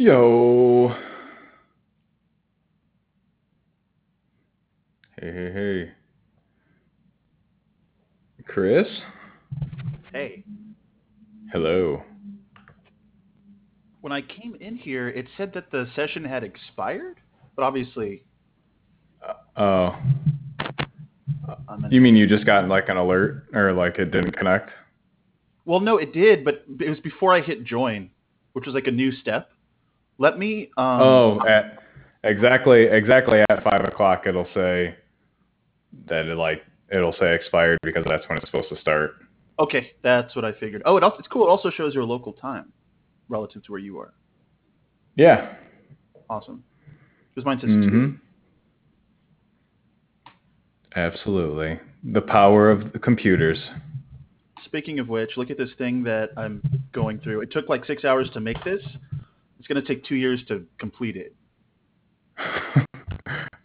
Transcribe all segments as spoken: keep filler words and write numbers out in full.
Yo. Hey, hey, hey. Chris? Hey. Hello. When I came in here, it said that the session had expired, but obviously... Oh. Uh, uh, you mean you just got like an alert or like it didn't connect? Well, no, it did, but it was before I hit join, which was like a new step. Let me... Um, oh, at, exactly. Exactly at five o'clock, it'll say that it like it'll say expired because that's when it's supposed to start. Okay, that's what I figured. Oh, it also, it's cool. It also shows your local time relative to where you are. Yeah. Awesome. Because mine says mm-hmm. two. Absolutely. The power of the computers. Speaking of which, look at this thing that I'm going through. It took like six hours to make this. It's going to take two years to complete it.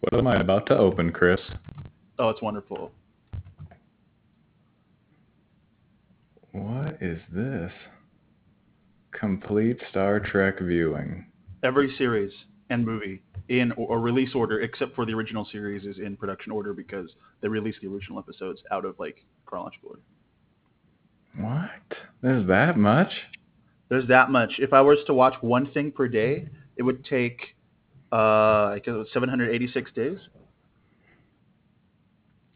What am I about to open, Chris? Oh, it's wonderful. What is this? Complete Star Trek viewing. Every series and movie in or release order, except for the original series, is in production order because they released the original episodes out of like chronological order. What? There's that much? There's that much. If I was to watch one thing per day, it would take uh, I guess it was seven hundred eighty-six days.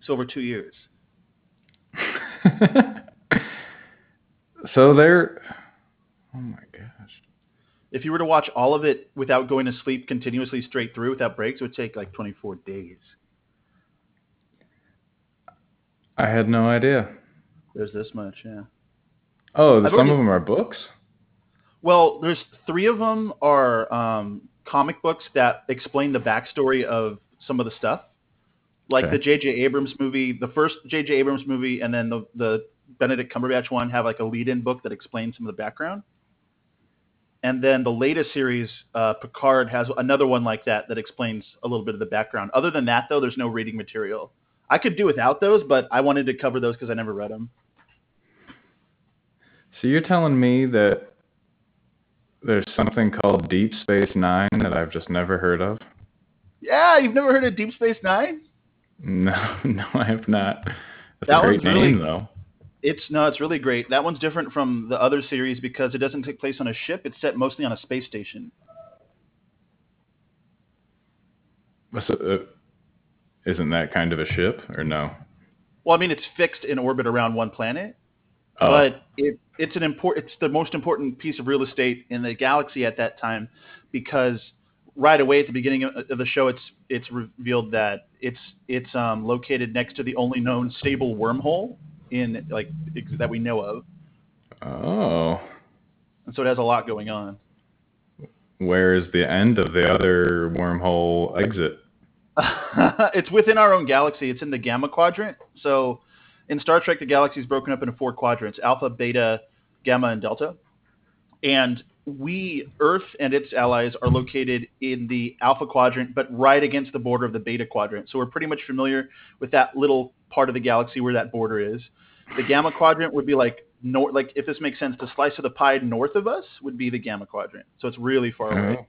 It's over two years. So there. Oh my gosh. If you were to watch all of it without going to sleep continuously straight through without breaks, it would take like twenty-four days. I had no idea. There's this much, yeah. Oh, some already... of them are books? Well, there's three of them are um, comic books that explain the backstory of some of the stuff. Like okay. the J J. Abrams movie, the first J J. Abrams movie, and then the, the Benedict Cumberbatch one have like a lead-in book that explains some of the background. And then the latest series, uh, Picard, has another one like that that explains a little bit of the background. Other than that, though, there's no reading material. I could do without those, but I wanted to cover those because I never read them. So you're telling me that there's something called Deep Space Nine that I've just never heard of? Yeah, you've never heard of Deep Space Nine? No, no, I have not. That's that a great name, really, though. It's no, it's really great. That one's different from the other series because it doesn't take place on a ship. It's set mostly on a space station. So, uh, isn't that kind of a ship, or no? Well, I mean, it's fixed in orbit around one planet. Oh. But it, it's an import, it's the most important piece of real estate in the galaxy at that time, because right away at the beginning of the show, it's it's revealed that it's it's um, located next to the only known stable wormhole in like ex- that we know of. Oh. And so it has a lot going on. Where is the end of the other wormhole exit? It's within our own galaxy. It's in the Gamma Quadrant, so. In Star Trek, the galaxy is broken up into four quadrants: Alpha, Beta, Gamma, and Delta. And we, Earth and its allies, are located in the Alpha Quadrant, but right against the border of the Beta Quadrant. So we're pretty much familiar with that little part of the galaxy where that border is. The Gamma Quadrant would be like, nor- like if this makes sense, the slice of the pie north of us would be the Gamma Quadrant. So it's really far oh. away.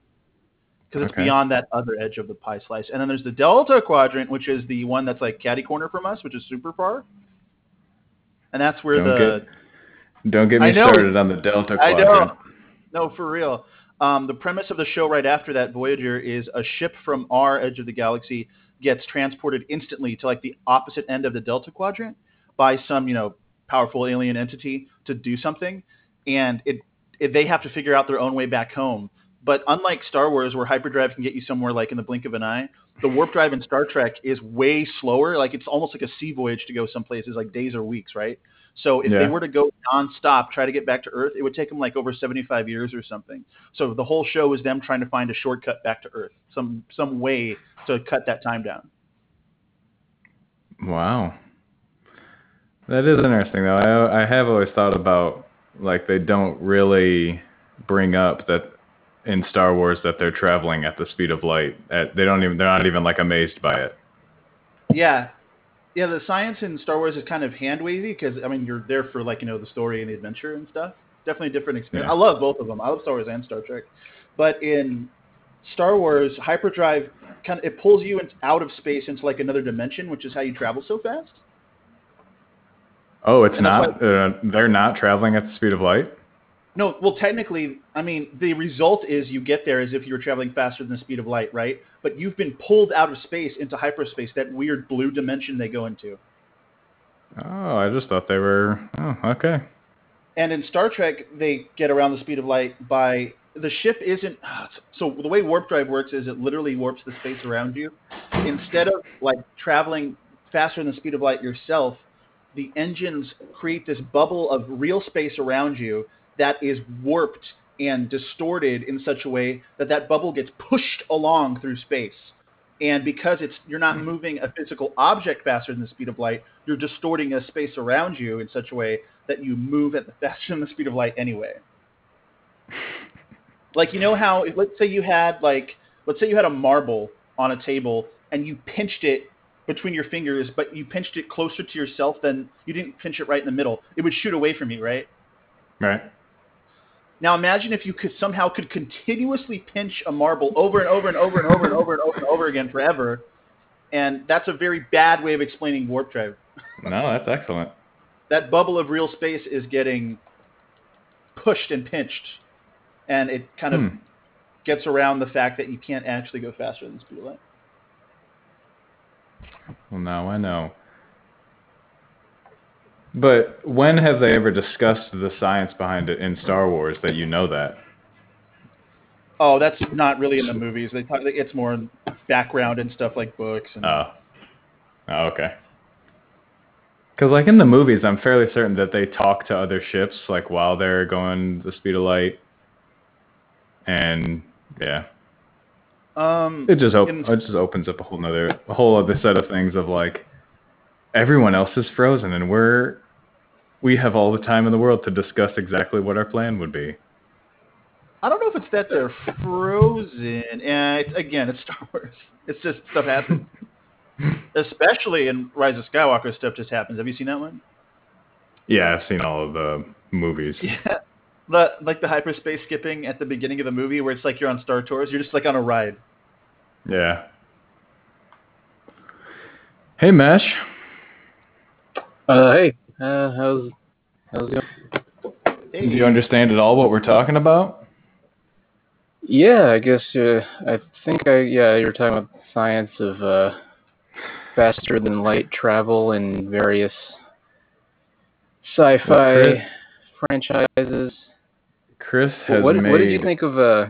Because it's okay. beyond that other edge of the pie slice. And then there's the Delta Quadrant, which is the one that's like catty corner from us, which is super far. And that's where don't the get, don't get me know, started on the Delta Quadrant. I know. No, for real. Um, the premise of the show right after that, Voyager, is a ship from our edge of the galaxy gets transported instantly to like the opposite end of the Delta Quadrant by some, you know, powerful alien entity to do something, and it, it they have to figure out their own way back home. But unlike Star Wars, where hyperdrive can get you somewhere like in the blink of an eye, the warp drive in Star Trek is way slower. Like it's almost like a sea voyage to go someplace. It's like days or weeks, right? So if yeah. they were to go nonstop, try to get back to Earth, it would take them like over seventy-five years or something. So the whole show is them trying to find a shortcut back to Earth, some some way to cut that time down. Wow, that is interesting though. I I have always thought about like they don't really bring up that. In Star Wars that they're traveling at the speed of light. At, they don't even, they're not even like amazed by it. Yeah. Yeah. The science in Star Wars is kind of hand wavy. Cause I mean, you're there for like, you know, the story and the adventure and stuff. Definitely a different experience. Yeah. I love both of them. I love Star Wars and Star Trek, But in Star Wars, hyperdrive kind of it pulls you in, out of space into like another dimension, which is how you travel so fast. Oh, it's and not. Uh, they're not traveling at the speed of light. No, well, technically, I mean, the result is you get there as if you were traveling faster than the speed of light, right? But you've been pulled out of space into hyperspace, that weird blue dimension they go into. Oh, I just thought they were... Oh, okay. And in Star Trek, they get around the speed of light by... The ship isn't... So the way warp drive works is it literally warps the space around you. Instead of, like, traveling faster than the speed of light yourself, the engines create this bubble of real space around you that is warped and distorted in such a way that that bubble gets pushed along through space. And because it's you're not moving a physical object faster than the speed of light, you're distorting a space around you in such a way that you move at the faster than the speed of light anyway. Like, you know how, if, let's say you had, like, let's say you had a marble on a table and you pinched it between your fingers, but you pinched it closer to yourself than, you didn't pinch it right in the middle. It would shoot away from you, right? Right. Now imagine if you could somehow could continuously pinch a marble over and over and over and over and over and over and over again forever, and that's a very bad way of explaining warp drive. No, that's excellent. That bubble of real space is getting pushed and pinched, and it kind of hmm. gets around the fact that you can't actually go faster than the speed of light. Well, now I know. But when have they ever discussed the science behind it in Star Wars that you know that? Oh, that's not really in the movies. They talk, it's more in background and stuff like books. And oh. oh, okay. Because like in the movies, I'm fairly certain that they talk to other ships like while they're going the speed of light. And yeah, um, it just op- in- it just opens up a whole nother, a whole other set of things of like. Everyone else is frozen, and we're we have all the time in the world to discuss exactly what our plan would be. I don't know if it's that they're frozen, and it's, again, it's Star Wars. It's just stuff happens, especially in Rise of Skywalker. Stuff just happens. Have you seen that one? Yeah, I've seen all of the movies. Yeah, the, like the hyperspace skipping at the beginning of the movie, where it's like you're on Star Tours. You're just like on a ride. Yeah. Hey, Mesh. Uh, hey, uh, how's, how's it going? Hey. Do you understand at all what we're talking about? Yeah, I guess, uh, I think I, yeah, you were talking about the science of, uh, faster than light travel and various sci-fi well, Chris, franchises. Chris has what, made... What did you think of, uh...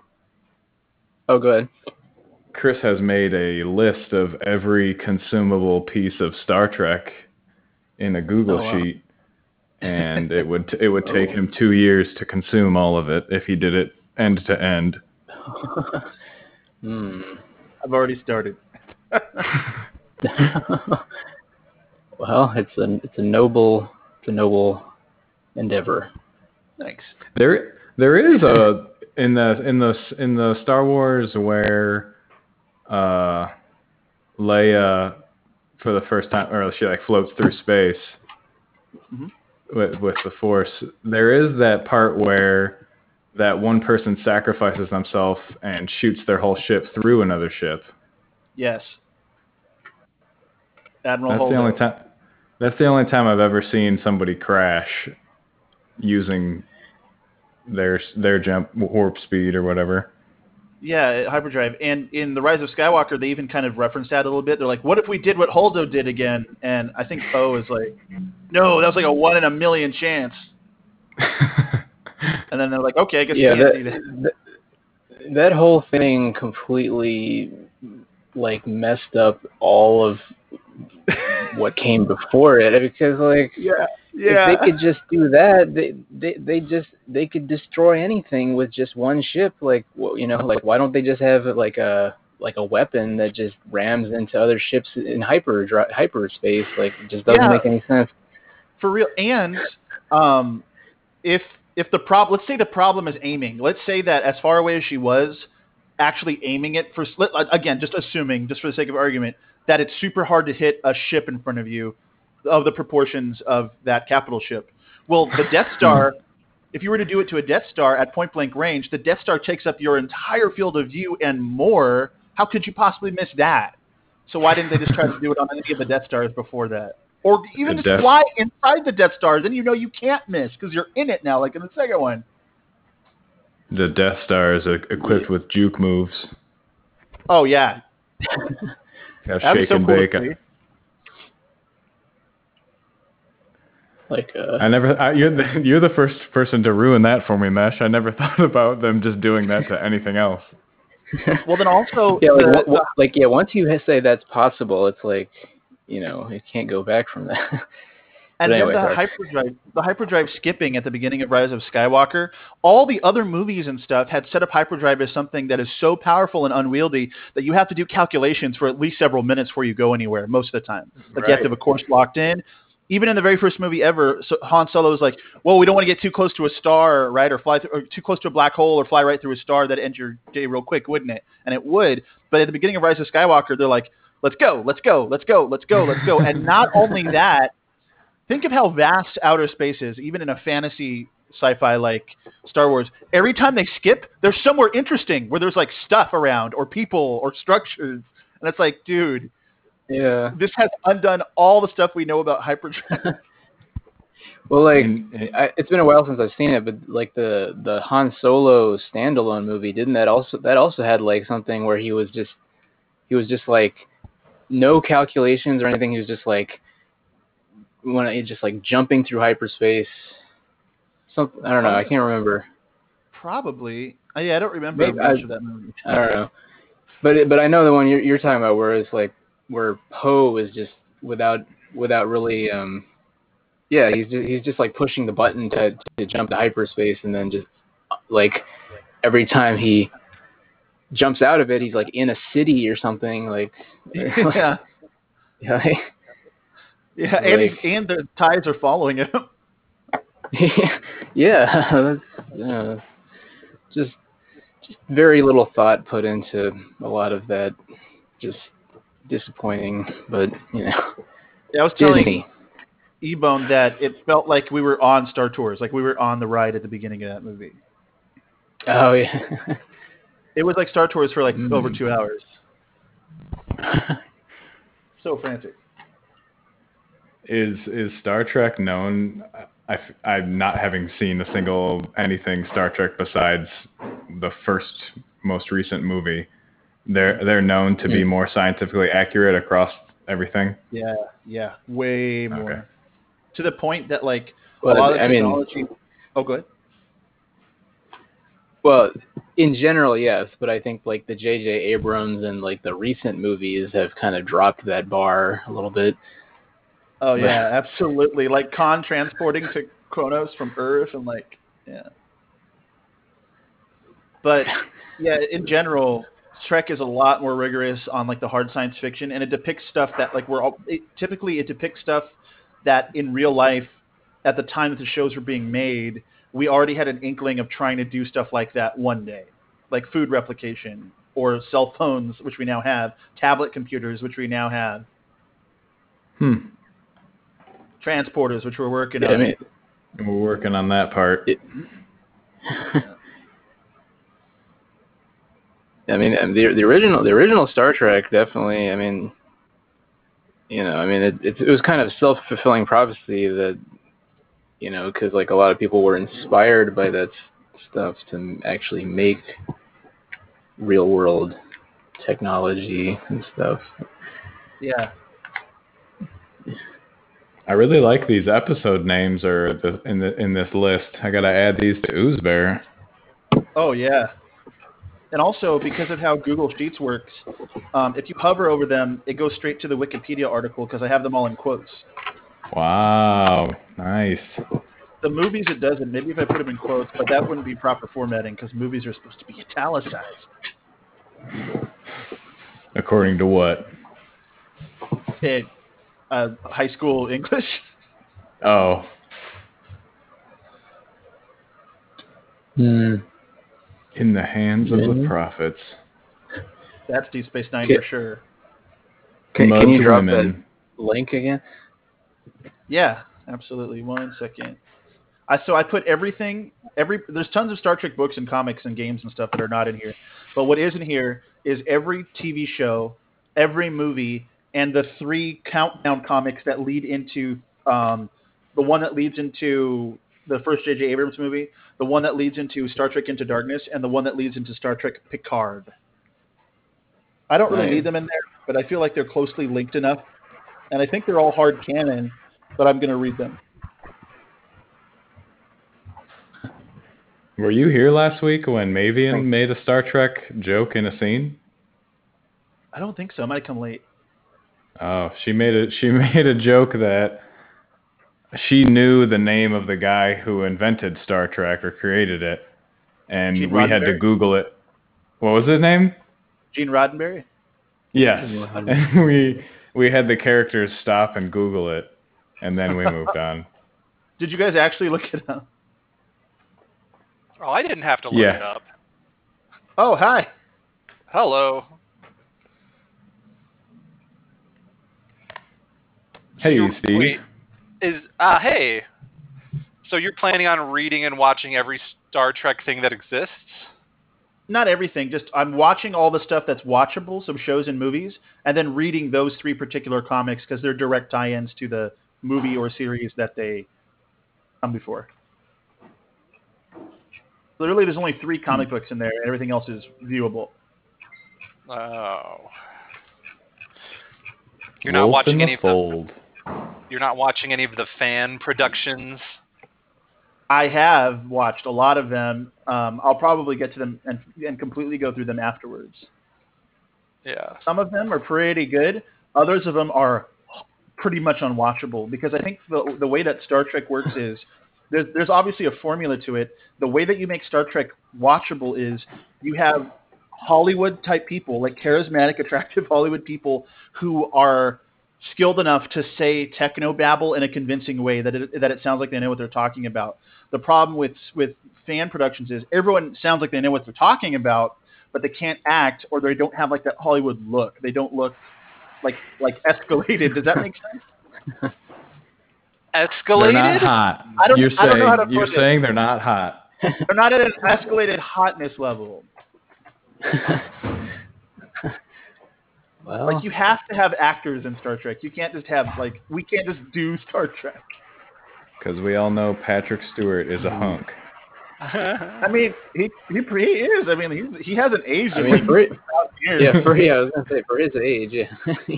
Oh, go ahead. Chris has made a list of every consumable piece of Star Trek in a Google oh, wow. sheet, and it would it would take oh. him two years to consume all of it if he did it end to end. hmm. I've already started. Well, it's a it's a noble it's a noble endeavor. Thanks. There there is a in the in the in the Star Wars where uh, Leia. For the first time, or she like floats through space mm-hmm. with, with the Force. There is that part where that one person sacrifices themselves and shoots their whole ship through another ship. Yes, Admiral. That's Holden. the only time. That's the only time I've ever seen somebody crash using their their jump warp speed or whatever. Yeah, hyperdrive. And in The Rise of Skywalker, they even kind of referenced that a little bit. They're like, what if we did what Holdo did again? And I think Poe is like, no, that was like a one in a million chance. And then they're like, okay, I guess yeah, we can't that, do that. That, that whole thing completely, like, messed up all of what came before it. Because, like, yeah, yeah. if they could just do that, they, they they just they could destroy anything with just one ship. Like, you know, like why don't they just have like a like a weapon that just rams into other ships in hyper hyperspace? Like, it just doesn't yeah. make any sense. For real. And um, if if the problem, let's say the problem is aiming. Let's say that as far away as she was, actually aiming it for again, just assuming, just for the sake of argument, that it's super hard to hit a ship in front of you of the proportions of that capital ship. Well, the Death Star If you were to do it to a Death Star at point blank range, the Death Star takes up your entire field of view and more. How could you possibly miss that? So why didn't they just try to do it on any of the Death Stars before that? Or even just Death. Fly inside the Death Star, then you know you can't miss because you're in it now, like in the second one. The Death Star is equipped with juke moves. Oh, yeah. Yeah, shake so and cool bake. Like uh, I never, I, you're the, you're the first person to ruin that for me, Mesh. I never thought about them just doing that to anything else. Well, then also, yeah, like, the, what, what, like yeah, once you say that's possible, it's like, you know, you can't go back from that. And anyway, then the hyperdrive, the hyperdrive skipping at the beginning of Rise of Skywalker. All the other movies and stuff had set up hyperdrive as something that is so powerful and unwieldy that you have to do calculations for at least several minutes before you go anywhere most of the time. Like right. You have to have a course locked in. Even in the very first movie ever, so Han Solo was like, well, we don't want to get too close to a star, right? Or fly th- or too close to a black hole or fly right through a star. That'd end your day real quick, wouldn't it? And it would. But at the beginning of Rise of Skywalker, they're like, let's go, let's go, let's go, let's go, let's go. And not only that, think of how vast outer space is, even in a fantasy sci-fi like Star Wars. Every time they skip, there's somewhere interesting where there's like stuff around or people or structures. And it's like, dude, yeah, this has undone all the stuff we know about hyperdrive. Well, like, I, it's been a while since I've seen it, but like the, the Han Solo standalone movie, didn't that also, that also had like something where he was just, he was just like, no calculations or anything. He was just like, when I just like jumping through hyperspace, something, I don't know, probably, I can't remember. Probably, oh, yeah, I don't remember Maybe, much I, of that movie. I don't know, but it, but I know the one you're you're talking about, where it's like where Poe is just without without really, um, yeah, he's just, he's just like pushing the button to to jump to hyperspace, and then just like every time he jumps out of it, he's like in a city or something, like yeah, yeah. Like, yeah, and like, and the tides are following him. Yeah, yeah, that's, uh, just just very little thought put into a lot of that. Just disappointing, but you know. Yeah, I was telling E-Bone that it felt like we were on Star Tours, like we were on the ride at the beginning of that movie. Oh yeah, it was like Star Tours for like mm. over two hours. So frantic. Is is Star Trek known? I, I'm not having seen a single anything Star Trek besides the first most recent movie. They're they're known to be more scientifically accurate across everything. Yeah, yeah, way more. Okay. To the point that like well, a lot of I technology. Mean, oh, go ahead. Well, in general, yes, but I think like the J J Abrams and like the recent movies have kind of dropped that bar a little bit. Oh yeah, absolutely. Like Khan transporting to Kronos from Earth, and like yeah. But yeah, in general, Trek is a lot more rigorous on like the hard science fiction, and it depicts stuff that like we're all it, typically it depicts stuff that in real life at the time that the shows were being made, we already had an inkling of trying to do stuff like that one day, like food replication or cell phones, which we now have, tablet computers, which we now have. Hmm. Transporters, which we're working yeah, on. I mean, we're working on that part. It, I mean, the the original the original Star Trek definitely. I mean, you know, I mean, it it, it was kind of self-fulfilling prophecy that, you know, because like a lot of people were inspired by that stuff to actually make real world technology and stuff. Yeah. I really like these episode names or the, in the in this list. I gotta add these to Ooze Bear. Oh yeah, and also because of how Google Sheets works, um, if you hover over them, it goes straight to the Wikipedia article because I have them all in quotes. Wow, nice. The movies it doesn't. Maybe if I put them in quotes, but that wouldn't be proper formatting because movies are supposed to be italicized. According to what? It. Uh, high school English. Oh. Mm. In the hands yeah. of the prophets. That's Deep Space Nine can, for sure. Can, can you drop that link again? Yeah, absolutely. One second. I, so I put everything, every, there's tons of Star Trek books and comics and games and stuff that are not in here. But what is in here is every T V show, every movie, and the three countdown comics that lead into um, the one that leads into the first J J. Abrams movie, the one that leads into Star Trek Into Darkness, and the one that leads into Star Trek Picard. I don't really right. need them in there, but I feel like they're closely linked enough. And I think they're all hard canon, but I'm going to read them. Were you here last week when Mavian Thanks. made a Star Trek joke in a scene? I don't think so. I might have come late. Oh, she made a, she made a joke that she knew the name of the guy who invented Star Trek or created it, and Gene we had to Google it. What was his name? Gene Roddenberry? Yes. Gene Roddenberry. And we we had the characters stop and Google it, and then we moved on. Did you guys actually look it up? Oh, I didn't have to look yeah. it up. Oh, hi. Hello. Hey, so Steve. Wait, is uh, hey. So you're planning on reading and watching every Star Trek thing that exists? Not everything. Just I'm watching all the stuff that's watchable, some shows and movies, and then reading those three particular comics because they're direct tie-ins to the movie or series that they come before. Literally, there's only three comic books in there. And everything else is viewable. Oh. You're not Wolf watching any fold. of the, You're not watching any of the fan productions? I have watched a lot of them. Um, I'll probably get to them and, and completely go through them afterwards. Yeah. Some of them are pretty good. Others of them are pretty much unwatchable because I think the the way that Star Trek works is There's, there's obviously a formula to it. The way that you make Star Trek watchable is you have Hollywood-type people, like charismatic, attractive Hollywood people who are skilled enough to say technobabble in a convincing way that it, that it sounds like they know what they're talking about. The problem with, with fan productions is everyone sounds like they know what they're talking about, but they can't act or they don't have like that Hollywood look. They don't look like like escalated. Does that make sense? Escalated? They're not hot. I don't, you're I saying, don't know how to put You're it. saying they're not hot. They're not at an escalated hotness level. Well, like, you have to have actors in Star Trek. You can't just have, like, we can't just do Star Trek. Because we all know Patrick Stewart is a hunk. I mean, he, he he is. I mean, he's he hasn't aged I mean, like for it, yeah, for yeah, I was going to say, for his age, yeah.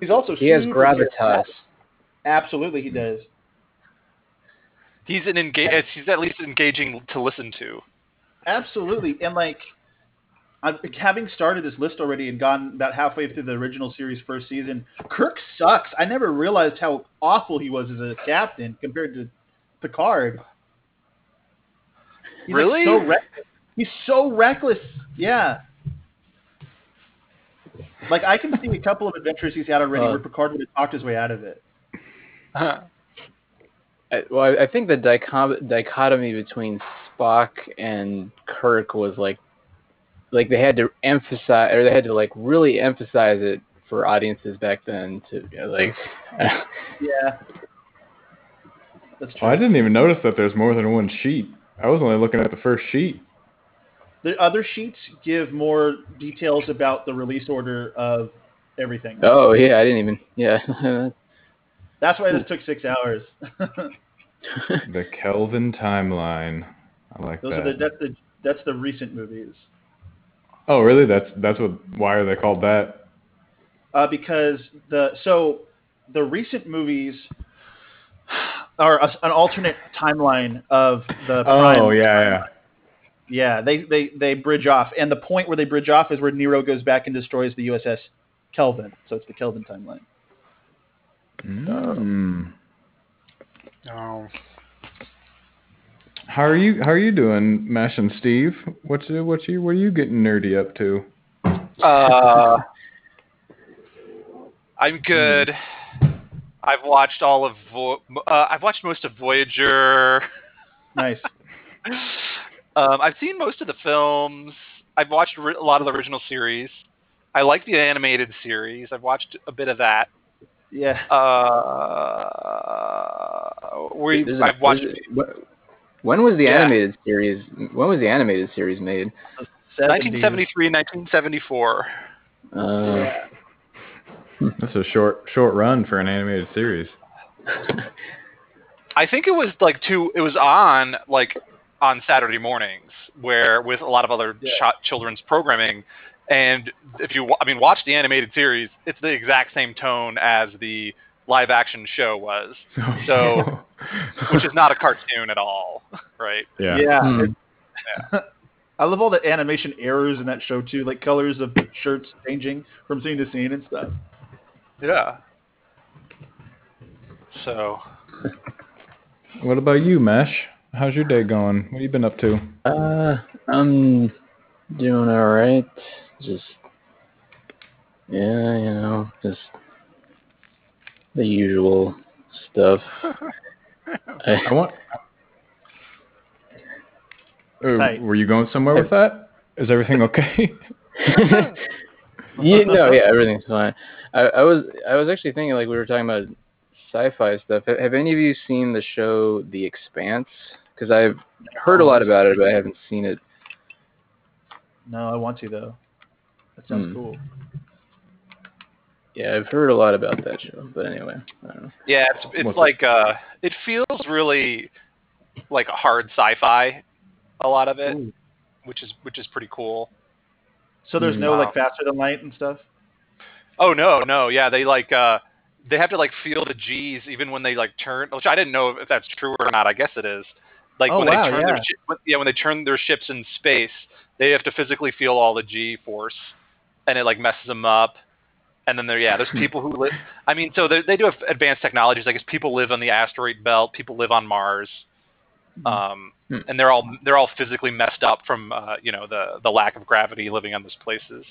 He's also he has gravitas. Absolutely, he does. He's an engage. He's at least engaging to listen to. Absolutely, and like, I'm, having started this list already and gone about halfway through the original series first season, Kirk sucks. I never realized how awful he was as a captain compared to Picard. He's really? Like so reckless. He's so reckless. Yeah. Like, I can see a couple of adventures he's had already uh, where Picard would have talked his way out of it. Uh, I, well, I, I think the dichom- dichotomy between Spock and Kirk was, like, like they had to emphasize, or they had to, like, really emphasize it for audiences back then to, you know, like... Yeah. That's true. Well, I didn't even notice that there's more than one sheet. I was only looking at the first sheet. The other sheets give more details about the release order of everything. Oh, yeah, I didn't even... Yeah. That's why this took six hours. The Kelvin timeline. I like Those that. Are the, that's, the, that's the recent movies. Oh, really? That's that's what... Why are they called that? Uh, because the... So, the recent movies are a, an alternate timeline of the prime Oh, yeah, timeline. yeah. Yeah, they, they they bridge off. And the point where they bridge off is where Nero goes back and destroys the U S S Kelvin. So it's the Kelvin timeline. Mm. Oh. oh. How are you how are you doing, Mash and Steve? What's what you what are you getting nerdy up to? Uh I'm good. I've watched all of Vo- uh, I've watched most of Voyager. Nice. Um, I've seen most of the films. I've watched a lot of the original series. I like the animated series. I've watched a bit of that. Yeah. Uh, we There's I've a, watched. It, when was the yeah. animated series? When was the animated series made? nineteen seventy-three, nineteen seventy-four. Uh, yeah. That's a short, short run for an animated series. I think it was like two. It was on like on Saturday mornings, where with a lot of other yeah. ch- children's programming. And if you, I mean, watch the animated series, it's the exact same tone as the live action show was. So, which is not a cartoon at all, right? Yeah. Yeah. Mm. yeah. I love all the animation errors in that show too, like colors of shirts changing from scene to scene and stuff. Yeah. So. What about you, Mesh? How's your day going? What have you been up to? Uh, I'm doing all right. Just, yeah, you know, just the usual stuff. I, I want. Uh, were you going somewhere with that? Is everything okay? yeah, no, yeah, everything's fine. I, I was, I was actually thinking, like, we were talking about sci-fi stuff. Have, have any of you seen the show The Expanse? Because I've heard a lot about it, but I haven't seen it. No, I want to, though. That sounds mm. cool. Yeah, I've heard a lot about that show, but anyway, I don't know. Yeah, it's it's What's like, it? Uh, it feels really like a hard sci-fi, a lot of it, Ooh. which is which is pretty cool. So there's no, wow. like, faster than light and stuff? Oh, no, no, yeah, they, like, uh, they have to, like, feel the G's even when they, like, turn, which I didn't know if that's true or not, I guess it is. Like oh, when wow, they turn yeah. their shi- yeah when they turn their ships in space, they have to physically feel all the G force, and it like messes them up. And then there yeah, there's people who live. I mean, so they they do have advanced technologies. I guess people live on the asteroid belt, people live on Mars, um, hmm. and they're all they're all physically messed up from uh, you know the the lack of gravity living on those places.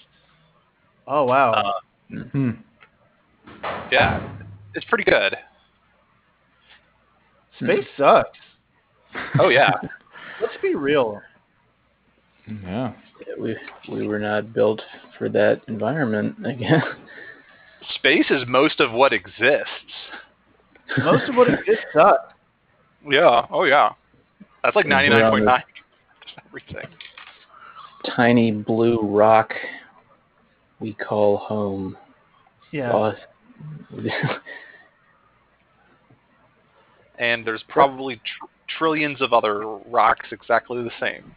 Oh wow! Uh, mm-hmm. Yeah, it's pretty good. Space hmm. sucks. Oh yeah, let's be real. Yeah, we we were not built for that environment. I guess space is most of what exists. Most of what exists sucks. Yeah. Oh yeah. That's like ninety nine point nine. Everything. Tiny blue rock we call home. Yeah. Lost. And there's probably. Tr- Trillions of other rocks, exactly the same.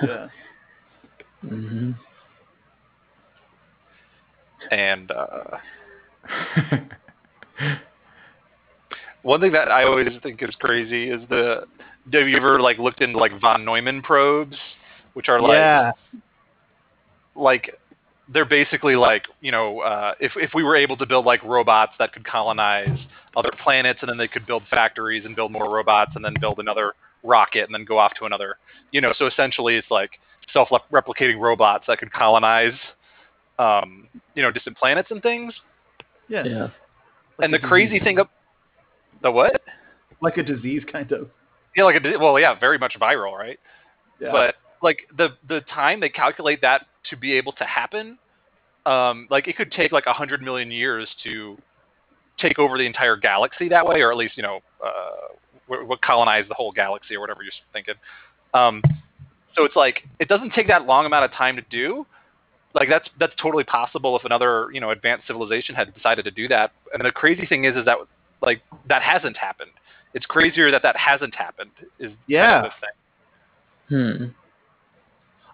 Yeah. mm-hmm. And uh, one thing that I always think is crazy is the. Have you ever like looked into like von Neumann probes, which are like, yeah. like they're basically like you know uh, if if we were able to build like robots that could colonize other planets, and then they could build factories and build more robots, and then build another rocket, and then go off to another, you know. So essentially, it's like self-replicating robots that could colonize, um, you know, distant planets and things. Yeah. yeah. Like and the crazy thing, of, the what? Like a disease, kind of. Yeah, like a well, yeah, very much viral, right? Yeah. But like the the time they calculate that to be able to happen, um, like it could take like a hundred million years to. Take over the entire galaxy that way, or at least, you know, uh, what colonize the whole galaxy or whatever you're thinking. Um, so it's like, it doesn't take that long amount of time to do. Like that's, that's totally possible if another, you know, advanced civilization had decided to do that. And the crazy thing is, is that like, that hasn't happened. It's crazier that that hasn't happened is yeah. kind of the thing. Hmm.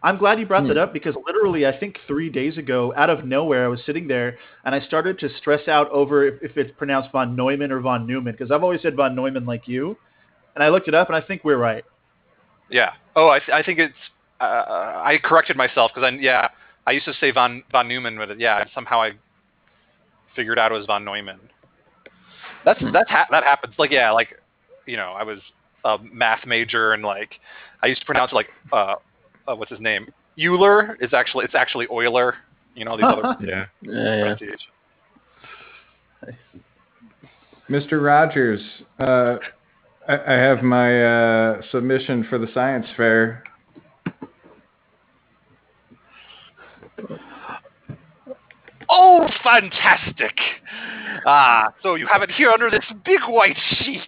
I'm glad you brought that up because literally, I think three days ago, out of nowhere, I was sitting there and I started to stress out over if, if it's pronounced von Neumann or von Neumann because I've always said von Neumann like you, and I looked it up and I think we're right. Yeah. Oh, I, th- I think it's. Uh, I corrected myself because I yeah I used to say von von Neumann, but yeah somehow I figured out it was von Neumann. That's that's ha- that happens. Like yeah, like you know, I was a math major and like I used to pronounce it like. Uh, Uh, what's his name? Euler is actually it's actually Euler. You know these other yeah. yeah, yeah. Nice. Mister Rogers, uh, I, I have my uh, submission for the science fair. Oh, fantastic! Ah, so you have it here under this big white sheet.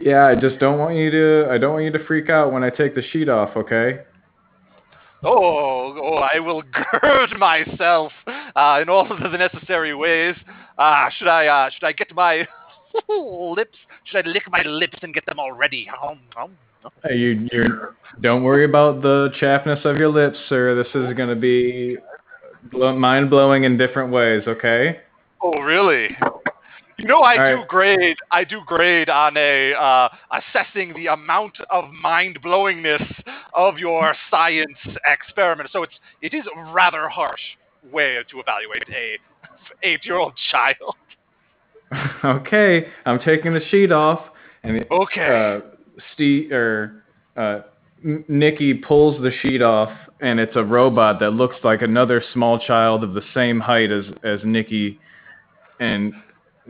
Yeah, I just don't want you to. I don't want you to freak out when I take the sheet off. Okay. Oh, oh I will gird myself uh, in all of the necessary ways. Uh, should I? Uh, should I get my lips? Should I lick my lips and get them all ready? Um, um, um. Hey, you, you're, don't worry about the chappness of your lips, sir. This is going to be blow, mind-blowing in different ways. Okay. Oh, really? You know, I All do right. grade. I do grade on a uh, assessing the amount of mind blowingness of your science experiment. So it's it is a rather harsh way to evaluate a eight-year-old child. Okay, I'm taking the sheet off, and okay, uh, Steve or uh, Nikki pulls the sheet off, and it's a robot that looks like another small child of the same height as as Nikki, and.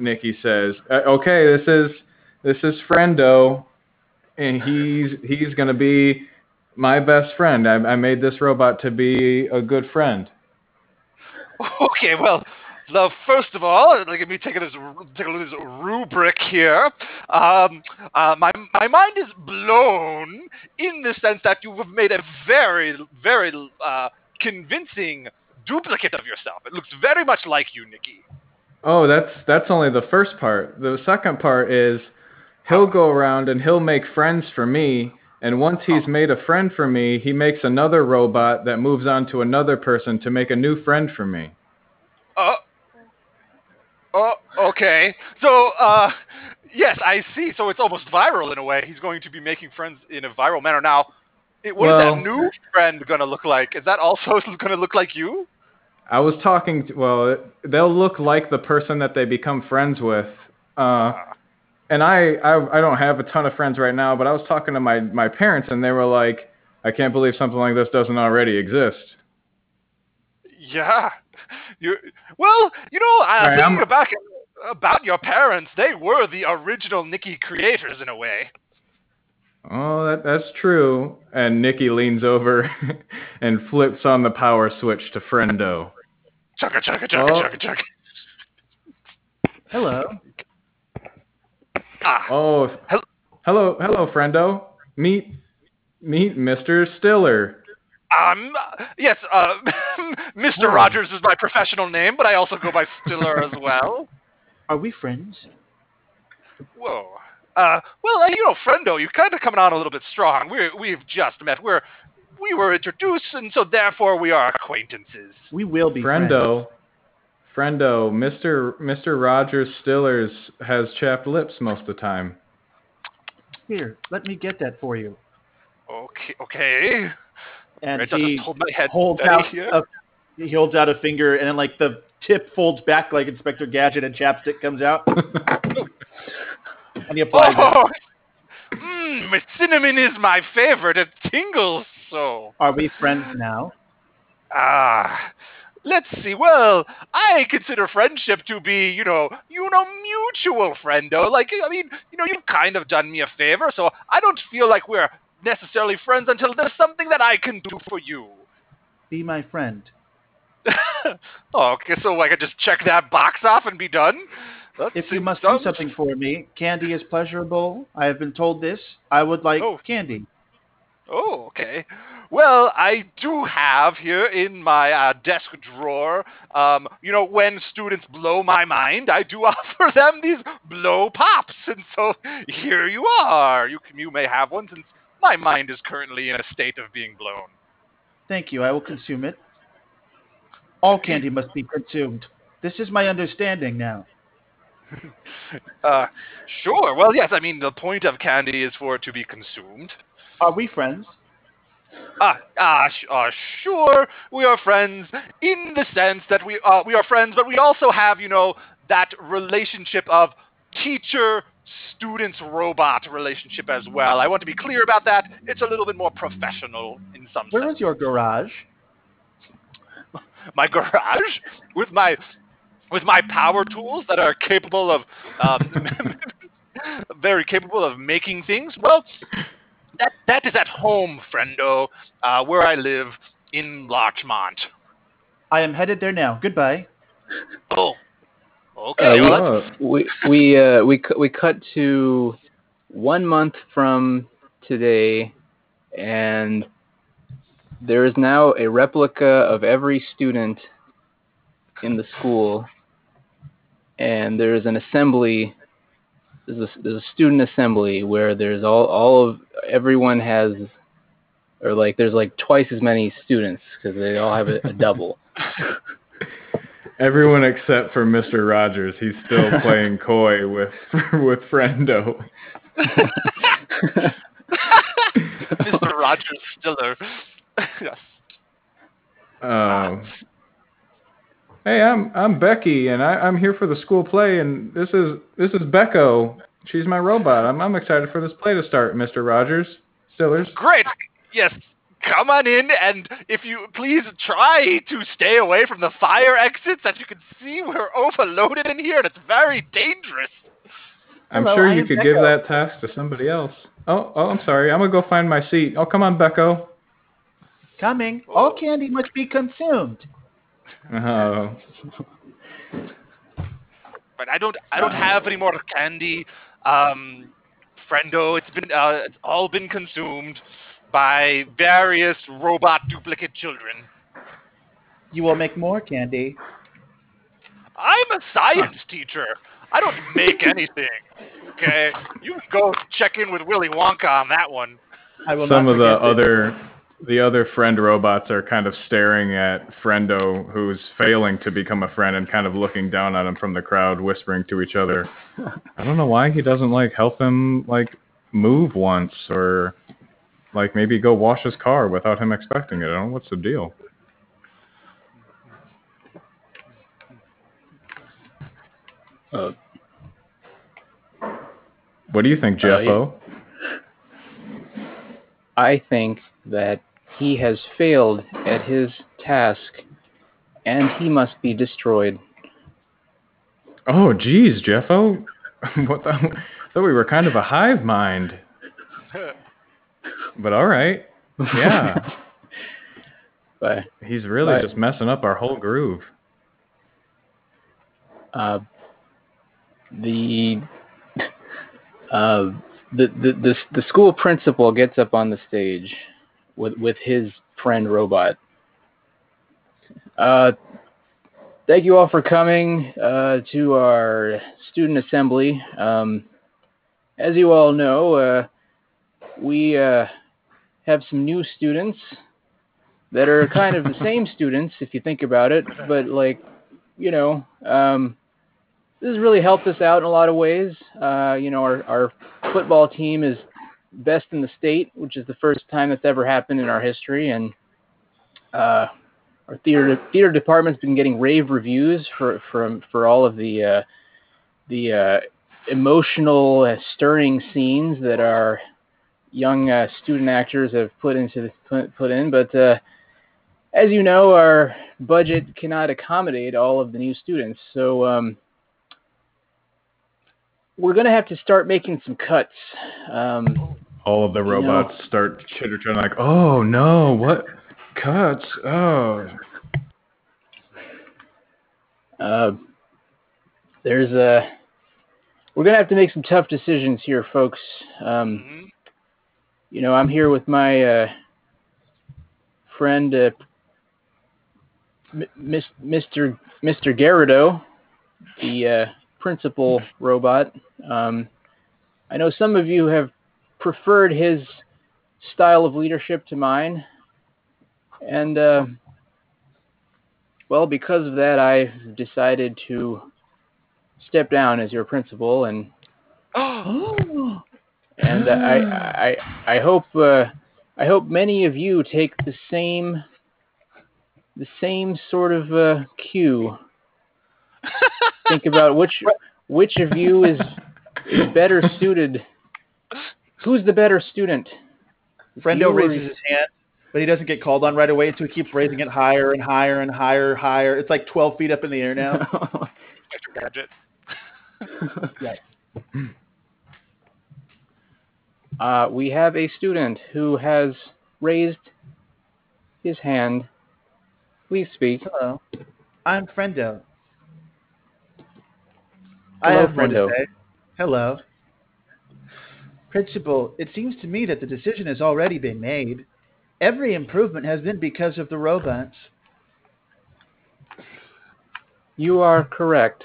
Nikki says, "Okay, this is this is Friendo, and he's he's gonna be my best friend. I, I made this robot to be a good friend." Okay, well, now, first of all, let me take this take a look at this rubric here. Um, uh, my my mind is blown in the sense that you have made a very very uh, convincing duplicate of yourself. It looks very much like you, Nikki. Oh, that's that's only the first part. The second part is he'll go around and he'll make friends for me. And once he's made a friend for me, he makes another robot that moves on to another person to make a new friend for me. Oh, uh, oh, okay. So, uh, yes, I see. So it's almost viral in a way. He's going to be making friends in a viral manner. Now, it, what well, is that new friend going to look like? Is that also going to look like you? I was talking to, well, they'll look like the person that they become friends with. Uh, and I, I I don't have a ton of friends right now, but I was talking to my, my parents, and they were like, I can't believe something like this doesn't already exist. Yeah. You Well, you know, uh, right, thinking about, about your parents, they were the original Nikki creators in a way. Oh, that, that's true. And Nikki leans over and flips on the power switch to Friendo. Chugga, chugga, chugga, oh. chugga, chugga. Hello. Ah. Oh, hello. hello, hello, Friendo. Meet, meet Mister Stiller. Um, yes, uh, Mister Oh. Rogers is my professional name, but I also go by Stiller as well. Are we friends? Whoa. Uh, well, uh, you know, Friendo, you're kind of coming on a little bit strong. We're, we've just met. We're, we were introduced, and so therefore we are acquaintances. We will be Friendo, friends. Friendo, Mister Mister Rogers Stillers has chapped lips most of the time. Here, let me get that for you. Okay. Okay. And right, he, hold my head holds out a, he holds out a finger, and then like the tip folds back like Inspector Gadget, and chapstick comes out. And he applies oh, it. Mm, cinnamon is my favorite. It tingles so. Are we friends now? Ah, uh, let's see. Well, I consider friendship to be, you know, you know, mutual, Friendo. Like, I mean, you know, you've kind of done me a favor, so I don't feel like we're necessarily friends until there's something that I can do for you. Be my friend. Oh, okay, so I can just check that box off and be done? Let's if you must dumb. do something for me, candy is pleasurable. I have been told this. I would like oh. candy. Oh, okay. Well, I do have here in my uh, desk drawer, um, you know, when students blow my mind, I do offer them these blow pops. And so here you are. You, can, you may have one since my mind is currently in a state of being blown. Thank you. I will consume it. All candy must be consumed. This is my understanding now. Uh, sure. Well, yes, I mean, the point of candy is for it to be consumed. Are we friends? Ah, ah, sh uh, sure. We are friends in the sense that we, uh, we are friends, but we also have, you know, that relationship of teacher-students-robot relationship as well. I want to be clear about that. It's a little bit more professional in some sense. Where is your garage? My garage? With my... With my power tools that are capable of, um, very capable of making things. Well, that that is at home, Friendo, uh, where I live in Larchmont. I am headed there now. Goodbye. Oh, Okay. Uh, well, we we uh, we cu- we cut to one month from today, and there is now a replica of every student in the school, and there is an assembly. There's a, there's a student assembly where there's all all of everyone has, or like there's like twice as many students because they all have a, a double. Everyone except for Mister Rogers. He's still playing coy with with Frendo. Mister Rogers Stiller. Yes. Um. Hey, I'm I'm Becky, and I, I'm here for the school play, and this is this is Becco. She's my robot. I'm I'm excited for this play to start, Mister Rogers Stillers. Great. Yes. Come on in, and if you please try to stay away from the fire exits. As you can see, we're overloaded in here, and it's very dangerous. I'm Hello, sure you could Becco. Give that task to somebody else. Oh, oh, I'm sorry. I'm going to go find my seat. Oh, come on, Becco. Coming. All candy must be consumed. Oh. But I don't I don't have any more candy. Um, Frendo, it's been uh, it's all been consumed by various robot duplicate children. You will make more candy. I'm a science teacher. I don't make anything. Okay, you can go check in with Willy Wonka on that one. I will Some of the it. other the other friend robots are kind of staring at Frendo, who's failing to become a friend, and kind of looking down at him from the crowd, whispering to each other. I don't know why he doesn't like help him like move once or. Like, maybe go wash his car without him expecting it. I don't know. What's the deal? Uh, what do you think, Jeffo? I think that he has failed at his task, and he must be destroyed. Oh, geez, Jeffo. What the? I thought we were kind of a hive mind. But all right, yeah. But he's really but, just messing up our whole groove. Uh, the uh the, the the the school principal gets up on the stage with with his friend robot. Uh, thank you all for coming uh, to our student assembly. Um, as you all know, uh, we uh. have some new students that are kind of the same students, if you think about it, but like, you know, um, this has really helped us out in a lot of ways. Uh, you know, our, our football team is best in the state, which is the first time that's ever happened in our history. And uh, our theater theater department's been getting rave reviews for from for all of the uh, the uh, emotional, uh, stirring scenes that are. Young uh, student actors have put into the, put, put in, but uh, as you know, our budget cannot accommodate all of the new students, so um, we're going to have to start making some cuts. Um, all of the robots know. Start chitter-chattering like, "Oh no, what cuts? Oh, uh, there's a we're going to have to make some tough decisions here, folks." Um, mm-hmm. You know, I'm here with my uh, friend, uh, Mister Mister Garrido, the uh, principal robot. Um, I know some of you have preferred his style of leadership to mine. And, uh, well, because of that, I've decided to step down as your principal and... And uh, I, I, I hope, uh, I hope many of you take the same, the same sort of uh, cue. Think about which, which of you is, is better suited. Who's the better student? Frendo raises his hand, but he doesn't get called on right away, so he keeps raising it higher and higher and higher, higher. It's like twelve feet up in the air now. Gadget. Yes. Uh, we have a student who has raised his hand. Please speak. Hello. I'm Frendo. Hello, I have friendo. More to say. Hello. Principal, it seems to me that the decision has already been made. Every improvement has been because of the robots. You are correct.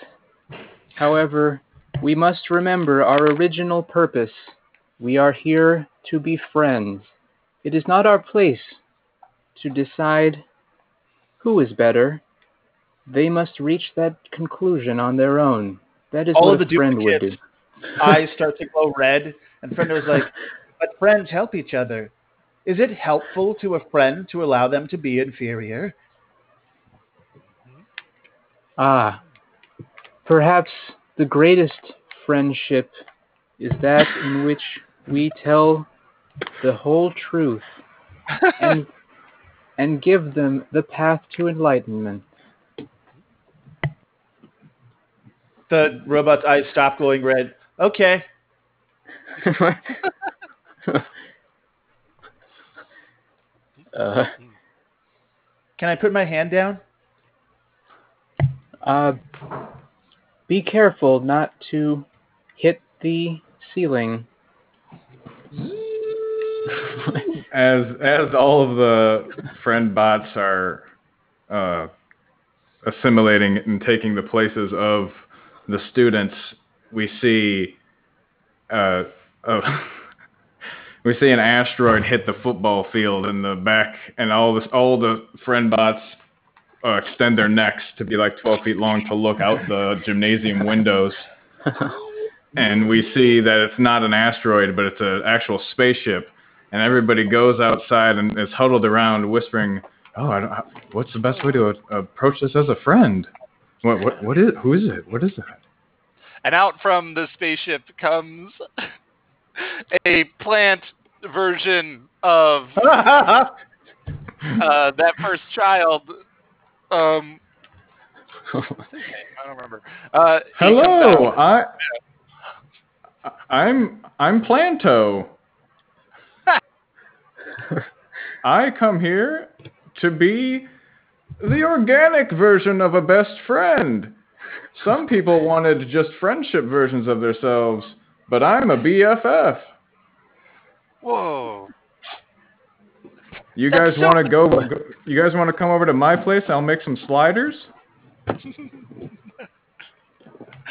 However, we must remember our original purpose. We are here to be friends. It is not our place to decide who is better. They must reach that conclusion on their own. That is all what of a the friend would do. Eyes start to glow red, and Frendo's like, but friends help each other. Is it helpful to a friend to allow them to be inferior? Ah, perhaps the greatest friendship is that in which we tell the whole truth and, and give them the path to enlightenment. The robot's eyes stop glowing red. Okay. uh, Can I put my hand down? Uh, be careful not to hit the ceiling. As as all of the friend bots are uh, assimilating and taking the places of the students, we see uh, uh, we see an asteroid hit the football field in the back, and all this all the friend bots uh, extend their necks to be like twelve feet long to look out the gymnasium windows. And we see that it's not an asteroid, but it's an actual spaceship. And everybody goes outside and is huddled around, whispering, "Oh, I don't, what's the best way to a- approach this as a friend? What? What? What is? Who is it? What is that?" And out from the spaceship comes a plant version of uh, that first child. Um, I don't remember. Uh, Hello, I. I'm I'm Planto. I come here to be the organic version of a best friend. Some people wanted just friendship versions of themselves, but I'm a B F F. Whoa. You guys want to go, go you guys want to come over to my place? I'll make some sliders.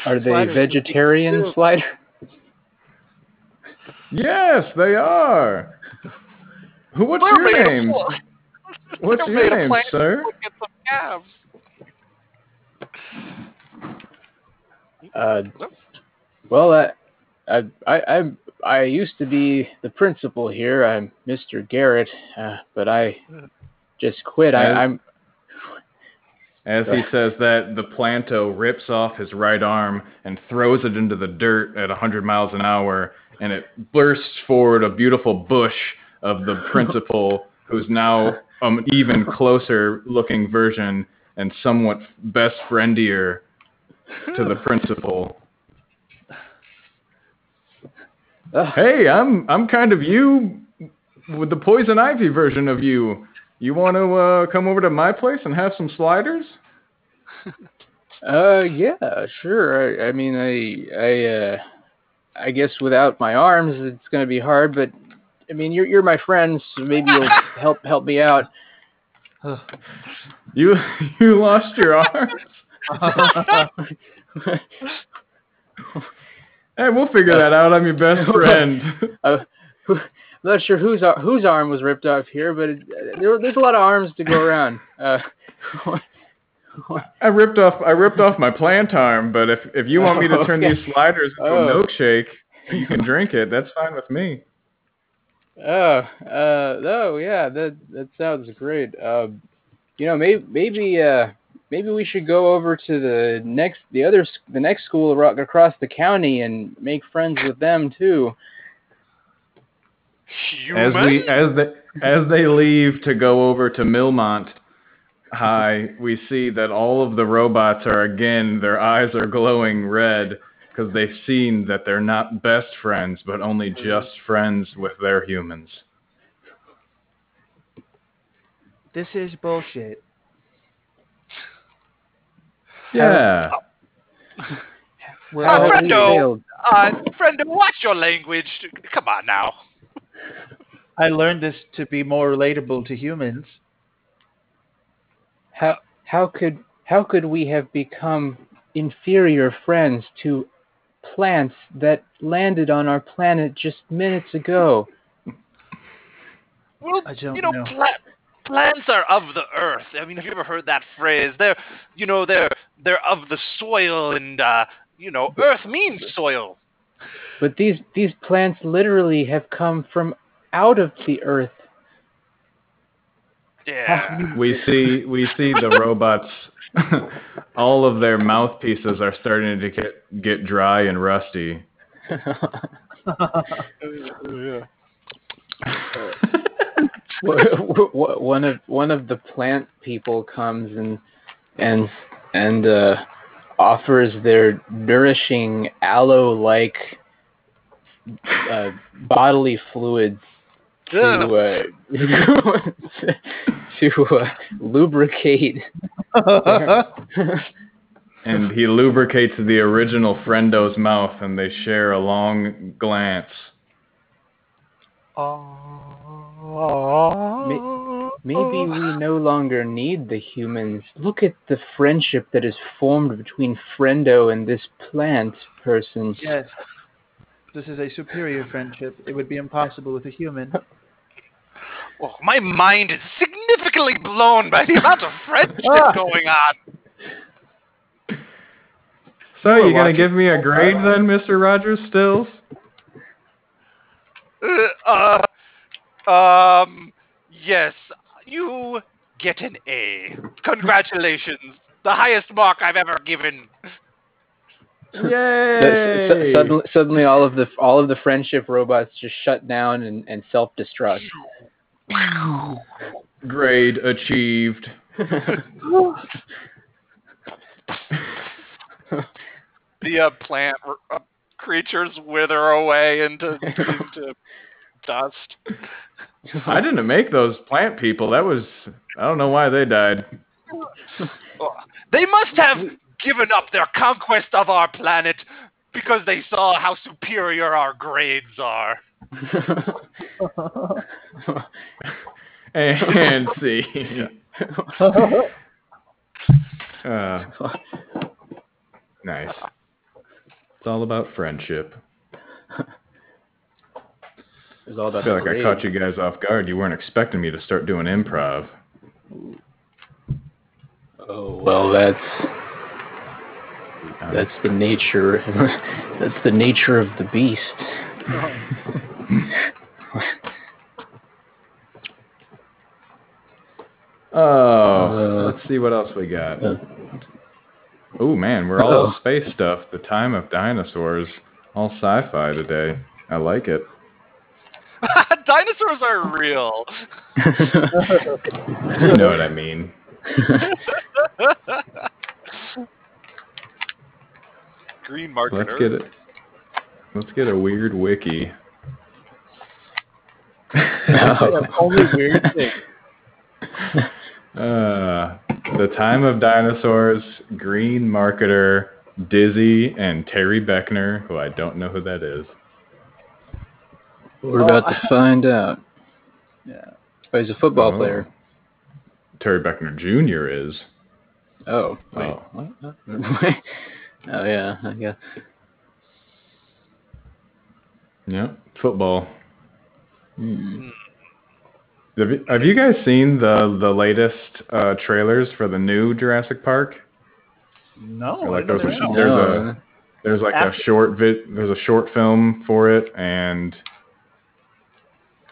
Are they sliders vegetarian sliders? Yes, they are. Who? What's They're your name? Cool. What's They're your name, sir? Get some calves. Uh, well, I, I, I, I, I used to be the principal here. I'm Mister Garrett, uh, but I just quit. As, I, I'm. As he says that, the Planto rips off his right arm and throws it into the dirt at one hundred miles an hour. And it bursts forward a beautiful bush of the principal, who's now an even closer-looking version and somewhat best friendier to the principal. Uh, hey, I'm I'm kind of you with the poison ivy version of you. You want to uh, come over to my place and have some sliders? Uh, yeah, sure. I, I mean, I I. Uh... I guess without my arms, it's going to be hard. But I mean, you're you're my friend, so maybe you'll help help me out. You you lost your arms? Hey, we'll figure that out. I'm your best friend. uh, I'm not sure whose whose arm was ripped off here, but it, there, there's a lot of arms to go around. Uh, I ripped off I ripped off my plant arm, but if if you want me to turn okay. these sliders into oh. a milkshake, you can drink it. That's fine with me. Oh, uh, oh yeah, that that sounds great. Uh, you know, maybe maybe uh, maybe we should go over to the next the other the next school across the county and make friends with them too. As we as the as they leave to go over to Millmont High, we see that all of the robots are again, their eyes are glowing red because they've seen that they're not best friends, but only just friends with their humans. This is bullshit. Yeah. Well, uh, Frendo, uh, Frendo, watch your language. Come on now. I learned this to be more relatable to humans. How how could how could we have become inferior friends to plants that landed on our planet just minutes ago? Well, I don't you know, know. Pla- plants are of the earth. I mean, have you ever heard that phrase? They're, you know, they're they're of the soil, and uh, you know, earth means soil. But these these plants literally have come from out of the earth. Yeah. We see we see the robots. All of their mouthpieces are starting to get get dry and rusty. Yeah. one of one of the plant people comes and and and uh, offers their nourishing aloe-like uh, bodily fluids to uh, to uh, lubricate. And he lubricates the original Frendo's mouth, and they share a long glance. Oh. Maybe we no longer need the humans. Look at the friendship that is formed between Frendo and this plant person. Yes. This is a superior friendship. It would be impossible with a human. Oh, my mind is significantly blown by the amount of friendship going on. So, you going to give me a grade then, Mister Rogers Stills? Uh... Um, yes, you get an A. Congratulations. The highest mark I've ever given. Yay! So, so, suddenly, suddenly all of the all of the friendship robots just shut down and, and self-destruct. Grade achieved. The uh, plant uh, creatures wither away into... into dust. I didn't make those plant people. That was, I don't know why they died. They must have given up their conquest of our planet because they saw how superior our grades are. And see. Uh, nice. It's all about friendship. All that I feel like parade. I caught you guys off guard. You weren't expecting me to start doing improv. Oh, well, that's that's the nature. That's the nature of the beast. Oh, uh, let's see what else we got. Uh, oh, man, we're all uh, space stuff. The time of dinosaurs. All sci-fi today. I like it. Dinosaurs are real. You know what I mean. Green marketer. Let's get it. Let's get a weird wiki. No. Only weird things. Uh, the time of dinosaurs. Green marketer. Dizzy and Terry Beckner, who I don't know who that is. We're well, about to find out. Yeah. Oh, he's a football oh. player. Terry Beckner Junior is. Oh. Wait. Oh, what? Oh yeah, I guess. Yeah, football. Mm. Have, you, have you guys seen the the latest uh, trailers for the new Jurassic Park? No. Or like there's a, no. there's a there's like After- a short vid, there's a short film for it and.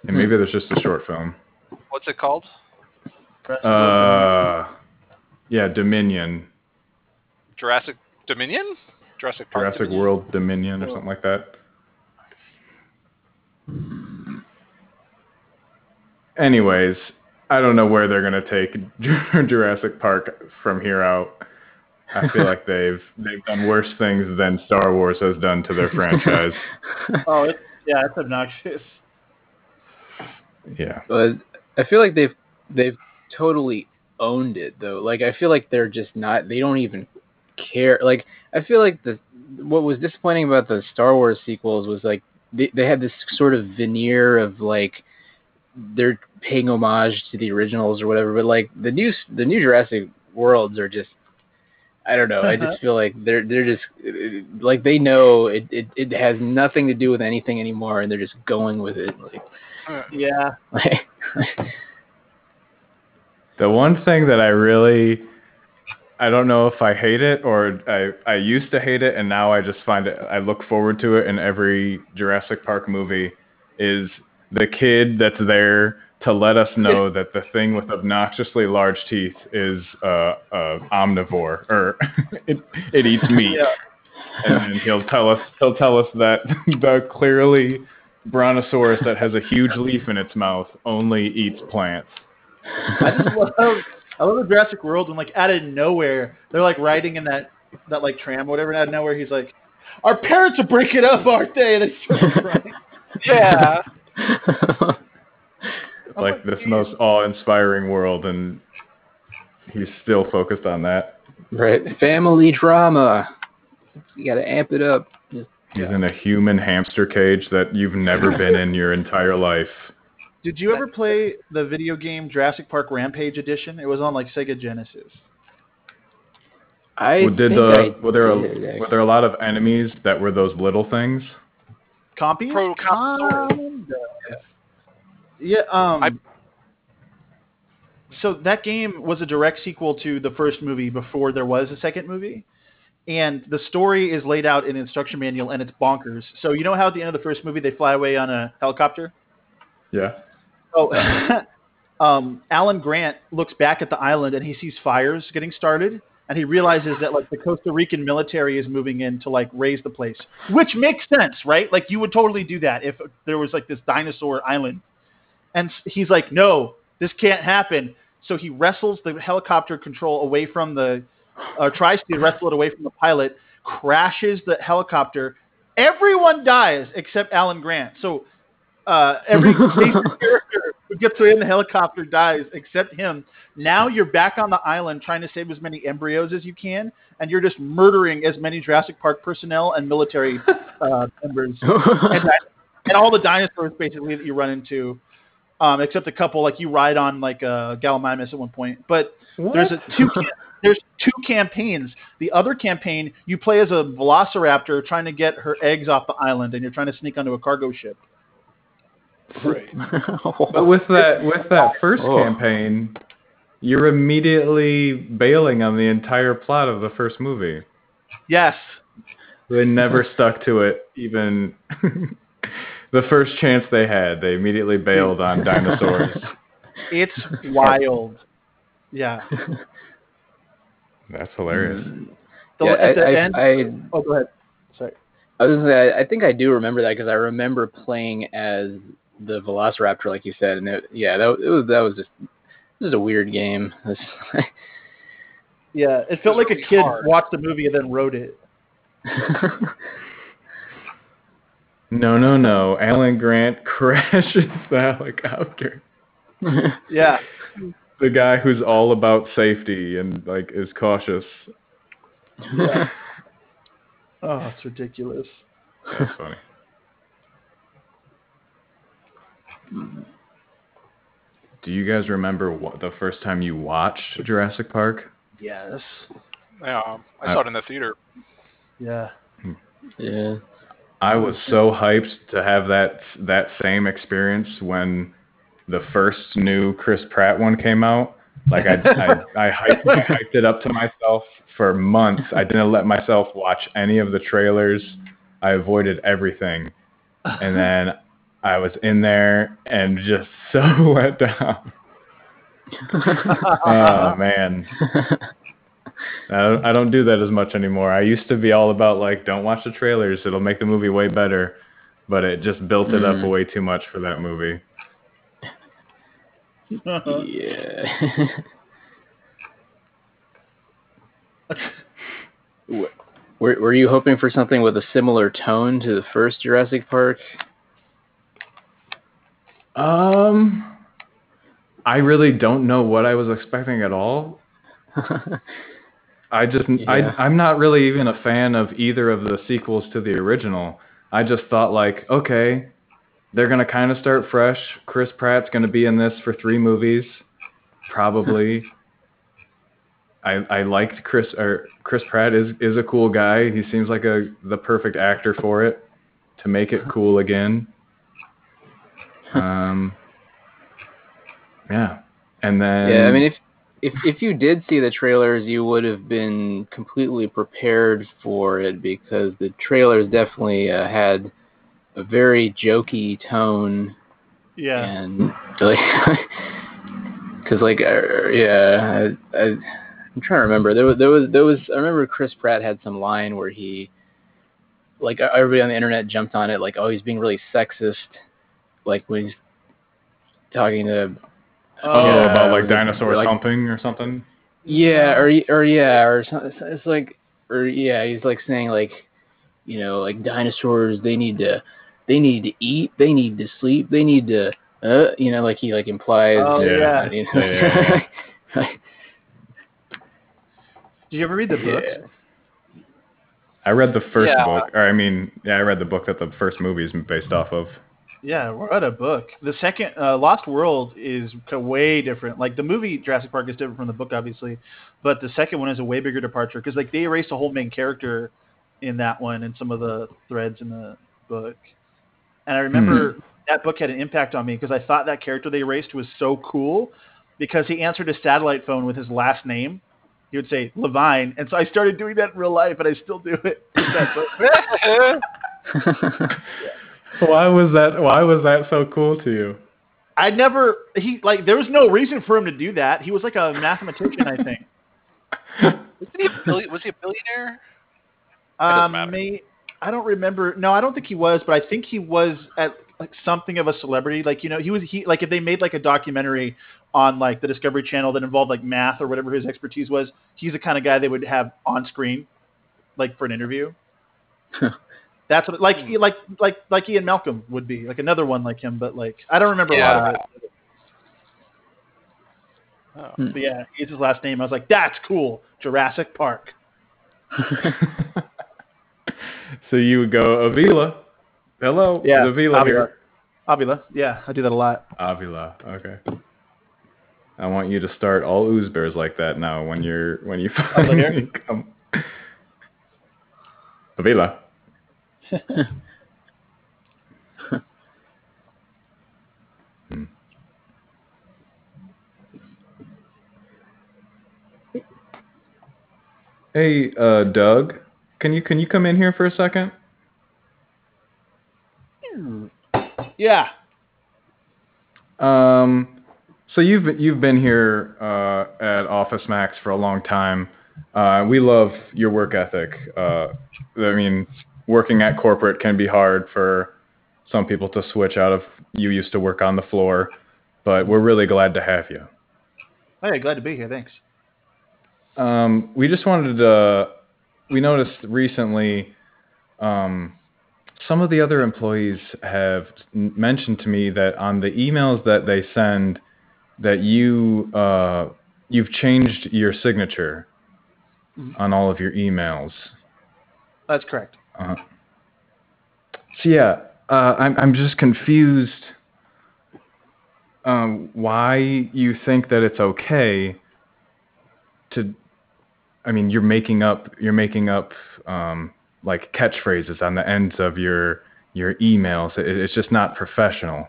And maybe there's just a short film. What's it called? Uh, yeah, Dominion. Jurassic Dominion? Jurassic Park Jurassic Dominion? World Dominion or something like that. Anyways, I don't know where they're going to take Jurassic Park from here out. I feel like they've they've done worse things than Star Wars has done to their franchise. Oh, it's, yeah, it's obnoxious. Yeah, but I feel like they've they've totally owned it though. Like I feel like they're just not. They don't even care. Like, I feel like the what was disappointing about the Star Wars sequels was like they, they had this sort of veneer of like they're paying homage to the originals or whatever, but like the new the new Jurassic Worlds are just, I don't know. Uh-huh. I just feel like they're they're just like they know it, it it has nothing to do with anything anymore, and they're just going with it. Like, uh, yeah. Like, the one thing that I really, I don't know if I hate it or I I used to hate it, and now I just find it. I look forward to it in every Jurassic Park movie. Is the kid that's there to let us know that the thing with obnoxiously large teeth is uh, uh, omnivore, or it, it eats meat, yeah. And he'll tell us he'll tell us that the clearly brontosaurus that has a huge leaf in its mouth only eats plants. I just love I love the Jurassic World when, like, out of nowhere they're like riding in that that like tram or whatever, and out of nowhere he's like, "Our parents are breaking up, aren't they?" And they start crying. Yeah. Like, this most awe-inspiring world, and he's still focused on that. Right. Family drama. You gotta amp it up. Just, he's yeah. in a human hamster cage that you've never been in your entire life. Did you ever play the video game Jurassic Park Rampage Edition? It was on, like, Sega Genesis. I well, did think the, I were there did a, Were there a lot of enemies that were those little things? Compy? Proto-Compy. Yeah, um, I, so that game was a direct sequel to the first movie before there was a second movie, and the story is laid out in an instruction manual, and it's bonkers. So you know how at the end of the first movie they fly away on a helicopter? Yeah. So um, Alan Grant looks back at the island, and he sees fires getting started, and he realizes that, like, the Costa Rican military is moving in to, like, raise the place, which makes sense, right? Like, you would totally do that if there was, like, this dinosaur island. And he's like, "No, this can't happen." So he wrestles the helicopter control away from the, or uh, tries to wrestle it away from the pilot, crashes the helicopter. Everyone dies except Alan Grant. So uh, every character who gets away in the helicopter dies except him. Now you're back on the island trying to save as many embryos as you can, and you're just murdering as many Jurassic Park personnel and military uh, members and, and all the dinosaurs basically that you run into. Um, except a couple, like, you ride on, like, uh, Gallimimus at one point. But what? there's a, two cam- there's two campaigns. The other campaign, you play as a Velociraptor trying to get her eggs off the island, and you're trying to sneak onto a cargo ship. Right. But with that with that first oh. campaign, you're immediately bailing on the entire plot of the first movie. Yes. They never stuck to it, even... The first chance they had, they immediately bailed on dinosaurs. It's wild. Yeah. That's hilarious. The, yeah, at I, the I, end, I, oh, go ahead. Sorry. I was gonna say, I think I do remember that because I remember playing as the Velociraptor, like you said, and it, yeah, that it was that was just this is a weird game. Yeah, it felt it like really a kid hard. watched the movie and then wrote it. No, no, no. Alan Grant crashes the helicopter. Yeah. The guy who's all about safety and, like, is cautious. Yeah. Oh, it's ridiculous. That's funny. Do you guys remember what, the first time you watched Jurassic Park? Yes. Yeah, I saw it in the theater. Yeah. Yeah. I was so hyped to have that that same experience when the first new Chris Pratt one came out. Like, I I, I, hyped, I hyped it up to myself for months. I didn't let myself watch any of the trailers. I avoided everything. And then I was in there and just so let down. Oh, man. I don't, I don't do that as much anymore. I used to be all about, like, don't watch the trailers. It'll make the movie way better. But it just built it mm. up way too much for that movie. Yeah. were, were you hoping for something with a similar tone to the first Jurassic Park? Um, I really don't know what I was expecting at all. I just yeah. I I'm not really even a fan of either of the sequels to the original. I just thought like, okay, they're gonna kind of start fresh. Chris Pratt's gonna be in this for three movies, probably. I I liked Chris or Chris Pratt is is a cool guy. He seems like a the perfect actor for it to make it cool again. Um. Yeah, and then yeah, I mean if. If if you did see the trailers, you would have been completely prepared for it because the trailers definitely uh, had a very jokey tone. Yeah. And like, because like uh, yeah, I, I, I'm trying to remember. There was there was there was I remember Chris Pratt had some line where he, like everybody on the internet jumped on it, like oh he's being really sexist, like when he's talking to. Oh, yeah, yeah, about like dinosaur like, something or something. Yeah, or or yeah, or something. It's like, or yeah, he's like saying like, you know, like dinosaurs, they need to, they need to eat, they need to sleep, they need to, uh, you know, like he like implies. Oh yeah. You know, yeah, yeah, yeah. Did you ever read the books? Yeah. I read the first yeah. book, or I mean, yeah, I read the book that the first movie is based off of. Yeah, what a book. The second, uh, Lost World is way different. Like, the movie Jurassic Park is different from the book, obviously. But the second one is a way bigger departure. Because, like, they erased a whole main character in that one and some of the threads in the book. And I remember mm-hmm. that book had an impact on me because I thought that character they erased was so cool because he answered a satellite phone with his last name. He would say, Levine. And so I started doing that in real life, and I still do it. yeah. Why was that? Why was that so cool to you? I never. He like there was no reason for him to do that. He was like a mathematician, I think. Wasn't he a billi- was he a billionaire? Um, may, I don't remember. No, I don't think he was, but I think he was at like something of a celebrity. Like you know, he was he like if they made like a documentary on like the Discovery Channel that involved like math or whatever his expertise was, he's the kind of guy they would have on screen, like for an interview. That's what, like like like like Ian Malcolm would be like another one like him, but like I don't remember yeah. a lot of it. Oh, hmm. But yeah, it's his last name. I was like, that's cool, Jurassic Park. So you would go Avila. Hello, yeah, Avila Avila. Here. Avila, yeah, I do that a lot. Avila, okay. I want you to start all Ooze Bears like that now when you're when you finally come. Avila. hmm. Hey, uh, Doug, can you can you come in here for a second? Yeah. Um. So you've you've been here uh, at Office Max for a long time. Uh, we love your work ethic. Uh, I mean. Working at corporate can be hard for some people to switch out of. You used to work on the floor, but we're really glad to have you. Hey, glad to be here. Thanks. Um, we just wanted to, we noticed recently um, some of the other employees have mentioned to me that on the emails that they send that you, uh, you've changed your signature mm-hmm. on all of your emails. That's correct. Uh-huh. So yeah, uh, I'm I'm just confused um, why you think that it's okay to. I mean, you're making up you're making up um, like catchphrases on the ends of your your emails. It, it's just not professional.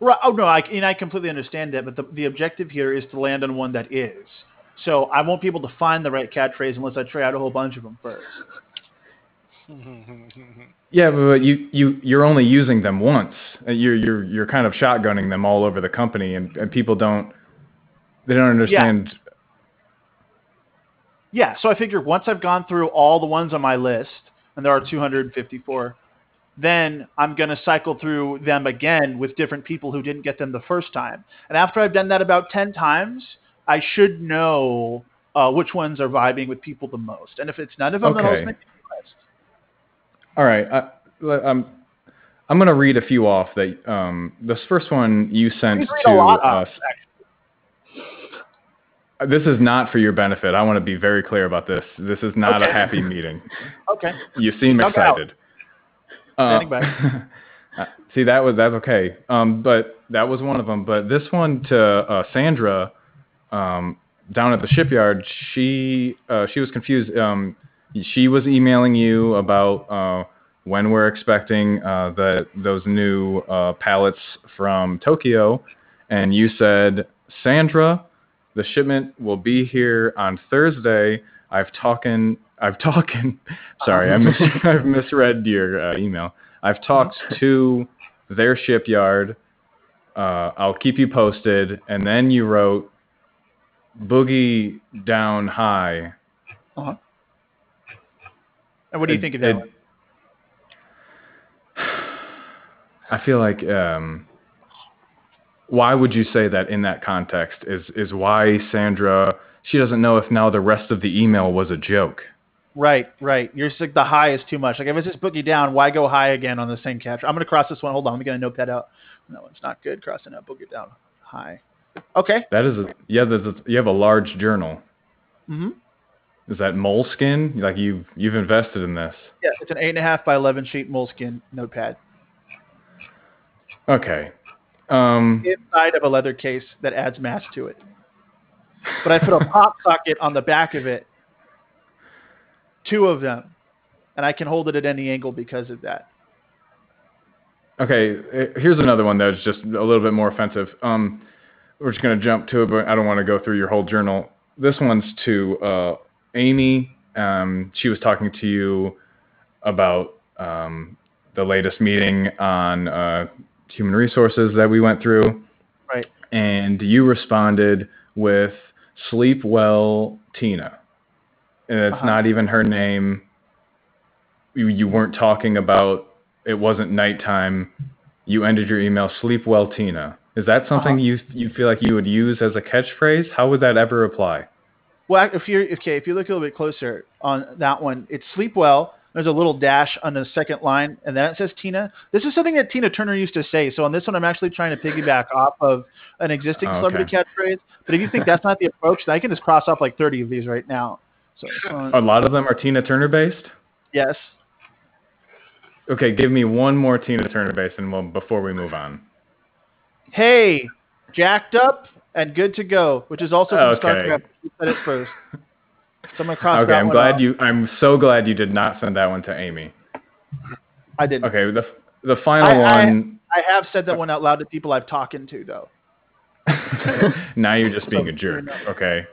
Right. Oh no, I and I completely understand that, but the the objective here is to land on one that is. So I won't be able to find the right catchphrase unless I try out a whole bunch of them first. Yeah, but you you you're only using them once. You're you're you're kind of shotgunning them all over the company, and, and people don't they don't understand. Yeah. yeah, so I figure once I've gone through all the ones on my list, and there are two hundred fifty-four, then I'm gonna cycle through them again with different people who didn't get them the first time. And after I've done that about ten times, I should know uh, which ones are vibing with people the most. And if it's none of them, okay. then I'll make the list. All right, I, I'm I'm gonna read a few off. That um, this first one you sent you read to a lot us. Off, This is not for your benefit. I want to be very clear about this. This is not okay. a happy meeting. Okay. You seem Knock excited. Standing uh, by. See, that was that's okay. Um, but that was one of them. But this one to uh, Sandra, um, down at the shipyard, she uh, she was confused. Um, she was emailing you about uh, when we're expecting uh, the those new uh, pallets from Tokyo, and you said, Sandra, the shipment will be here on Thursday. I've talking, I've talking, sorry, I mis- I've misread your uh, email. I've talked to their shipyard. Uh, I'll keep you posted. And then you wrote Boogie Down High. Uh-huh. And what do you it, think of that it, one? I feel like, um, why would you say that in that context is, is why Sandra, she doesn't know if now the rest of the email was a joke. Right, right. You're just like the high is too much. Like if it's just boogie down, why go high again on the same capture? I'm going to cross this one. Hold on. I'm going to note that out. No, it's not good. Crossing out boogie down high. Okay. That is, a, yeah, that's a, you have a large journal. Mm-hmm. Is that moleskin? Like you've, you've invested in this. Yeah. It's an eight and a half by eleven sheet moleskin notepad. Okay. Um, inside of a leather case that adds mass to it, but I put a pop socket on the back of it, two of them, and I can hold it at any angle because of that. Okay, here's another one that's just a little bit more offensive. Um, we're just going to jump to it, but I don't want to go through your whole journal. This one's to uh, Amy. Um, she was talking to you about um, the latest meeting on uh, human resources that we went through. Right. And you responded with sleep well, Tina. And it's uh-huh. not even her name. You, you weren't talking about, it wasn't nighttime. You ended your email, sleep well, Tina. Is that something uh-huh. you you feel like you would use as a catchphrase? How would that ever apply? Well, if you're, okay, if you look a little bit closer on that one, it's sleep well. There's a little dash on the second line, and then it says Tina. This is something that Tina Turner used to say. So on this one, I'm actually trying to piggyback off of an existing oh, celebrity okay. catchphrase. But if you think that's not the approach, then I can just cross off like thirty of these right now. So um, a lot of them are Tina Turner based? Yes. Okay, give me one more Tina Turner based, and we'll, before we move on. Hey, jacked up and good to go, which is also from okay. Star Trek. You said it first. So I'm gonna cross okay, that I'm one glad off. you. I'm so glad you did not send that one to Amy. I didn't. Okay, the the final I, one. I, I have said that one out loud to people I've talked to, though. Now you're just being so, a jerk. Okay.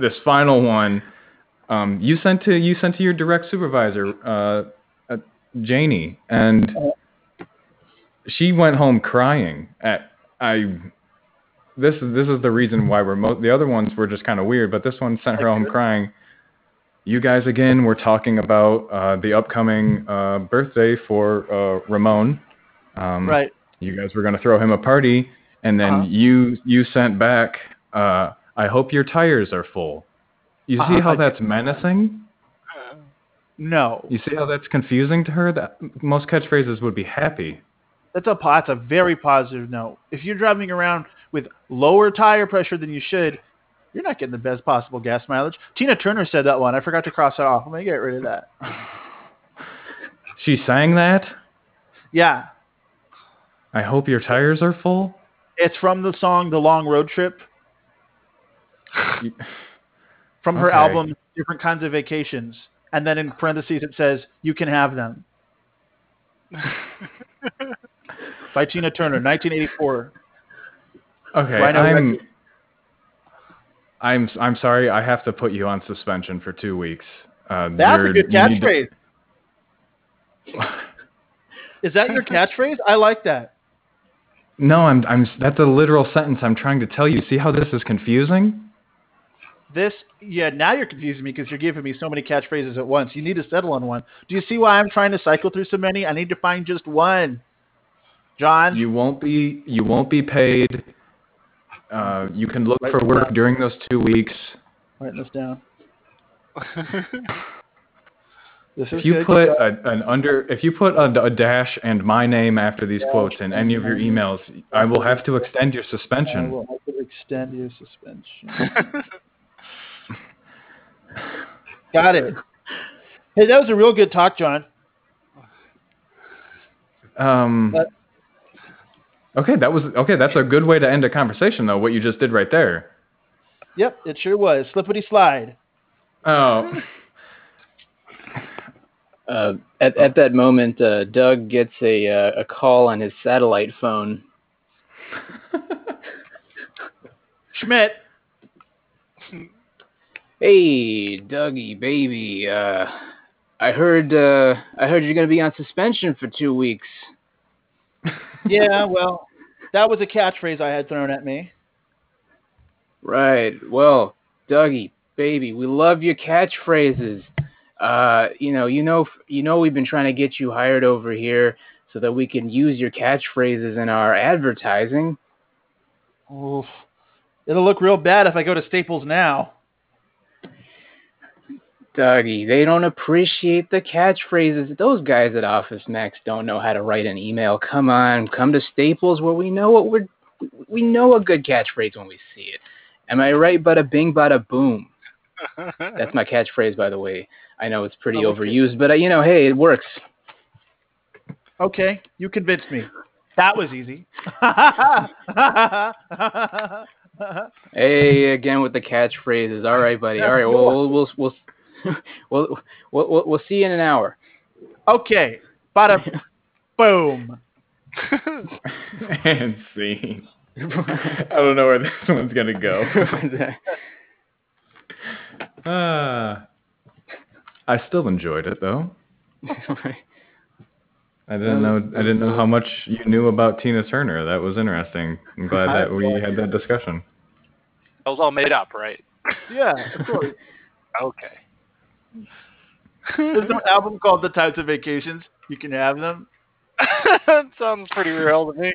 This final one, um, you sent to you sent to your direct supervisor, uh, uh, Janie, and she went home crying. At I. This is this is the reason why we're mo- the other ones were just kind of weird, but this one sent her home crying. You guys again were talking about uh, the upcoming uh, birthday for uh, Ramon. Um, right. You guys were going to throw him a party, and then uh-huh. you you sent back. Uh, I hope your tires are full. You see uh, how I that's menacing? Uh, no. You see how that's confusing to her? That most catchphrases would be happy. That's a that's a very positive note. If you're driving around with lower tire pressure than you should, you're not getting the best possible gas mileage. Tina Turner said that one. I forgot to cross that off. I'm going to get rid of that. She sang that? Yeah. I hope your tires are full? It's from the song The Long Road Trip. From her okay. album, Different Kinds of Vacations. And then in parentheses it says, You Can Have Them. By Tina Turner, nineteen eighty-four. Okay, I'm, I'm I'm sorry. I have to put you on suspension for two weeks. Uh, That's a good catchphrase. Is that your catchphrase? I like that. No, I'm I'm. That's a literal sentence I'm trying to tell you. See how this is confusing? This, yeah. Now you're confusing me because you're giving me so many catchphrases at once. You need to settle on one. Do you see why I'm trying to cycle through so many? I need to find just one. John, you won't be you won't be paid. Uh, you can look for work during those two weeks. Write this down. This if is you good put a, an under, if you put a, a dash and my name after these dash quotes in any of your emails, I will have to extend your suspension. I will have to extend your suspension. Got it. Hey, that was a real good talk, John. Um. But, okay, that was okay. That's a good way to end a conversation, though. What you just did right there. Yep, it sure was. Slippity slide. Oh. Uh, at, at that moment, uh, Doug gets a uh, a call on his satellite phone. Schmidt. Hey, Dougie, baby. Uh, I heard uh, I heard you're going to be on suspension for two weeks. Yeah, well, that was a catchphrase I had thrown at me. Right. Well, Dougie, baby, we love your catchphrases. Uh, you know, you know, you know, we've been trying to get you hired over here so that we can use your catchphrases in our advertising. Oof. It'll look real bad if I go to Staples now. Dougie, they don't appreciate the catchphrases. Those guys at Office Max don't know how to write an email. Come on, come to Staples where we know what we're, we know a good catchphrase when we see it. Am I right? Bada bing, bada boom. That's my catchphrase, by the way. I know it's pretty oh, overused, okay. but, uh, you know, hey, it works. Okay, you convinced me. That was easy. Hey, again with the catchphrases. All right, buddy. All right, well, we'll we'll we'll we'll, we'll, we'll see you in an hour. Okay. Bada boom. And scene. I don't know where this one's gonna go. Uh, I still enjoyed it though. I didn't know I didn't know how much you knew about Tina Turner. That was interesting. I'm glad that we had that discussion. That was all made up, right? Yeah, of course. Okay. There's an album called The Types of Vacations. You can have them. That sounds pretty real to me.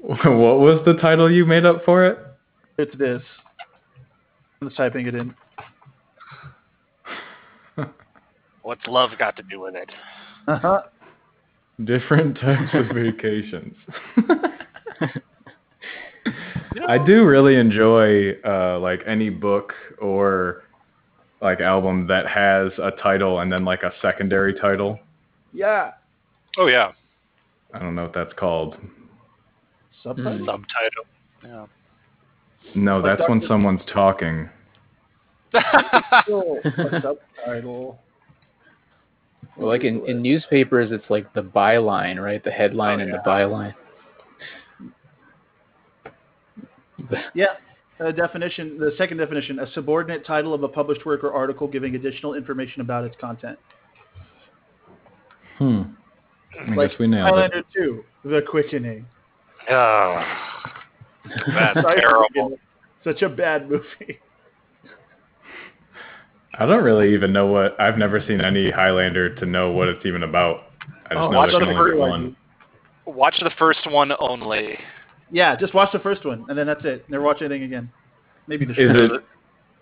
What was the title you made up for it? It's this. I'm just typing it in. What's love got to do with it? Uh-huh. Different types of vacations. No. I do really enjoy uh, like any book or like album that has a title and then like a secondary title. Yeah. Oh yeah. I don't know what that's called. Subtitle. Mm. Subtitle. Yeah. No, like that's Doctor when someone's talking. A subtitle. Well, like in, in newspapers, it's like the byline, right? The headline oh, yeah. and the byline. Yeah, a definition. The second definition: a subordinate title of a published work or article giving additional information about its content. Hmm. I like guess we nailed Highlander it. two, The Quickening. Oh, that's terrible. Such a bad movie. I don't really even know what... I've never seen any Highlander to know what it's even about. I just oh, know watch there's the only one. Watch the first one only. Yeah, just watch the first one, and then that's it. Never watch anything again. Maybe the is it,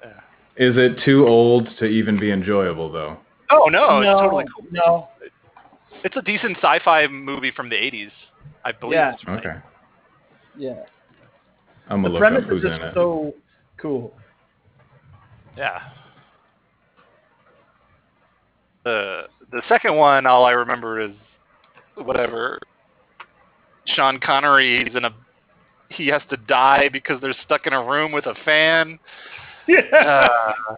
yeah. Is it too old to even be enjoyable, though? Oh, no. no it's totally cool. No. It's a decent sci-fi movie from the eighties, I believe. Yeah. It's okay. Yeah. I'm going to look up who's in it. The premise is just so cool. Yeah. The the second one, all I remember is whatever. Sean Connery, he's in a, he has to die because they're stuck in a room with a fan. Yeah, uh,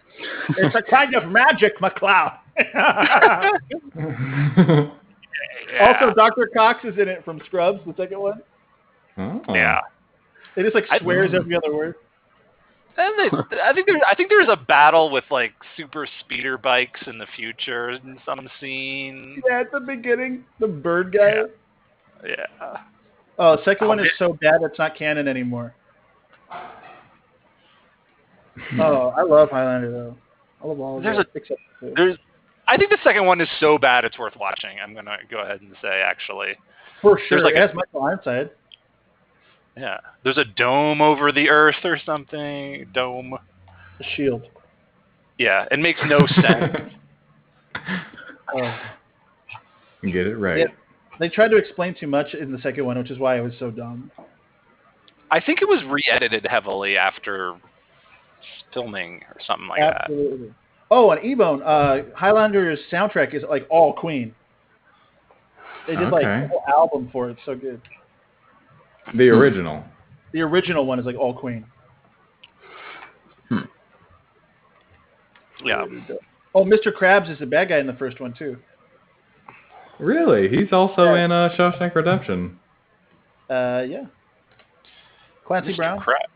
it's a kind of magic, McCloud. Yeah. Also, Doctor Cox is in it from Scrubs, the second one. Oh. Yeah, it just like swears I, every other word. And they, I think there, I think there's a battle with like super speeder bikes in the future in some scene. Yeah, at the beginning, the bird guy. Yeah. yeah. Oh, the second oh, one is it. so bad it's not canon anymore. Oh, I love Highlander though. I love all of there's that, a, except for two. There's, I think the second one is so bad it's worth watching. I'm gonna go ahead and say actually. For sure, like it a, has Michael Ironside. Yeah, there's a dome over the Earth or something. Dome. A shield. Yeah, it makes no sense. Oh. Get it right. Yeah. They tried to explain too much in the second one, which is why it was so dumb. I think it was re-edited heavily after filming or something like Absolutely. that. Absolutely. Oh, and Ebone, uh, Highlander's soundtrack is like all Queen. They did okay. like a whole album for it. It's so good. The original. The original one is like all Queen. Hmm. Yeah. Oh, Mister Krabs is the bad guy in the first one too. Really? He's also yeah. in uh, Shawshank Redemption. Uh, yeah. Clancy Mister Brown. Crab.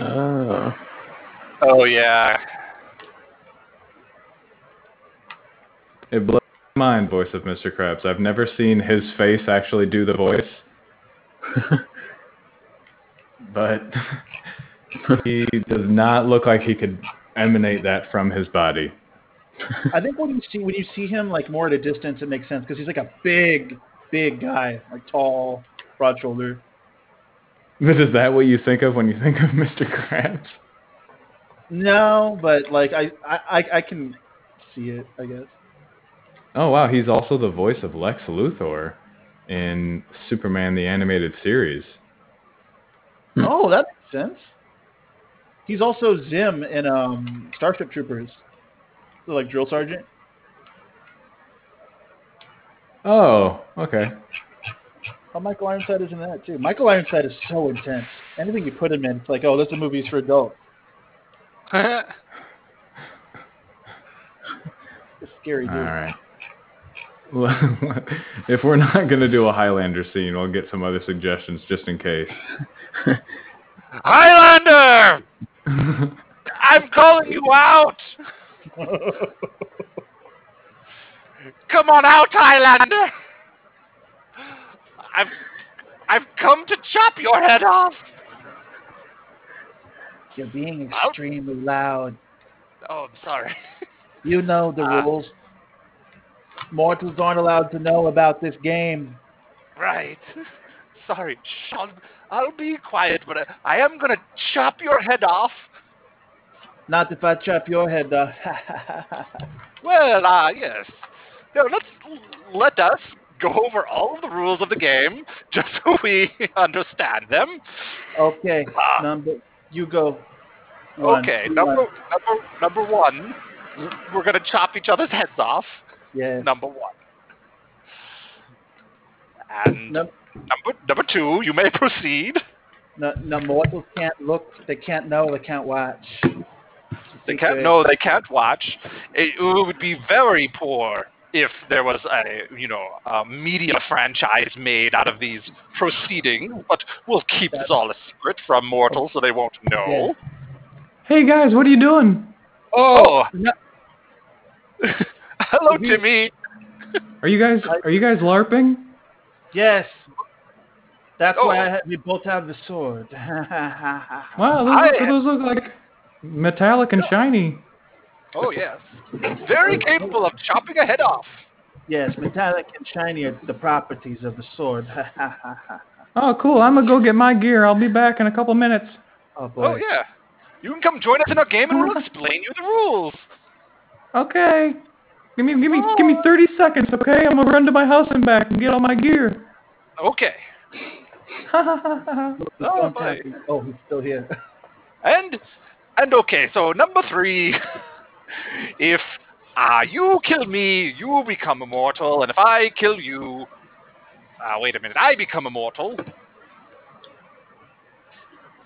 Oh. Oh yeah. It blows my mind. Voice of Mister Krabs. I've never seen his face actually do the voice. But he does not look like he could emanate that from his body. I think when you see when you see him like more at a distance, it makes sense because he's like a big, big guy, like tall, broad shoulder. But is that what you think of when you think of Mister Krabs? No, but like I, I, I can see it, I guess. Oh wow, he's also the voice of Lex Luthor in Superman the Animated Series. Oh, that makes sense. He's also Zim in um, Starship Troopers. The, like drill sergeant. Oh, okay. Oh, Michael Ironside is in that too. Michael Ironside is so intense. Anything you put him in, it's like, oh, this movie's for adults. It's scary, dude. All right. Well, if we're not gonna do a Highlander scene, we'll get some other suggestions just in case. Highlander! I'm calling you out. Come on out, Highlander! I've I've come to chop your head off. You're being extremely oh. loud. Oh, I'm sorry. You know the uh, rules. Mortals aren't allowed to know about this game. Right. Sorry. I'll, I'll be quiet, but I, I am going to chop your head off. Not if I chop your head off. Well, ah, uh, yes. No, let's let us go over all of the rules of the game, just so we understand them. Okay. Uh, number, you go. One, okay. Two, number, number, number one. We're gonna chop each other's heads off. Yeah. Number one. And no, number number two, you may proceed. No, no mortals can't look. They can't know. They can't watch. They can't know. They can't watch. It, it would be very poor if there was a, you know, a media franchise made out of these proceedings, but we'll keep this all a secret from mortals so they won't know. Yeah. Hey guys, what are you doing? Oh, no. Hello, you, Timmy. Are you guys are you guys LARPing? Yes. That's oh. why I had, we both have the sword. Wow, those, I, those look like metallic and shiny. Oh yes, very capable of chopping a head off. Yes, metallic and shiny are the properties of the sword. Oh, cool! I'm gonna go get my gear. I'll be back in a couple minutes. Oh boy. Oh yeah. You can come join us in our game, and we'll explain you the rules. Okay. Give me, give me, give me thirty seconds, okay? I'm gonna run to my house and back and get all my gear. Okay. Oh, boy. Oh, he's still here. And, and okay. So number three, if uh, you kill me, you become immortal, and if I kill you, uh, wait a minute, I become immortal.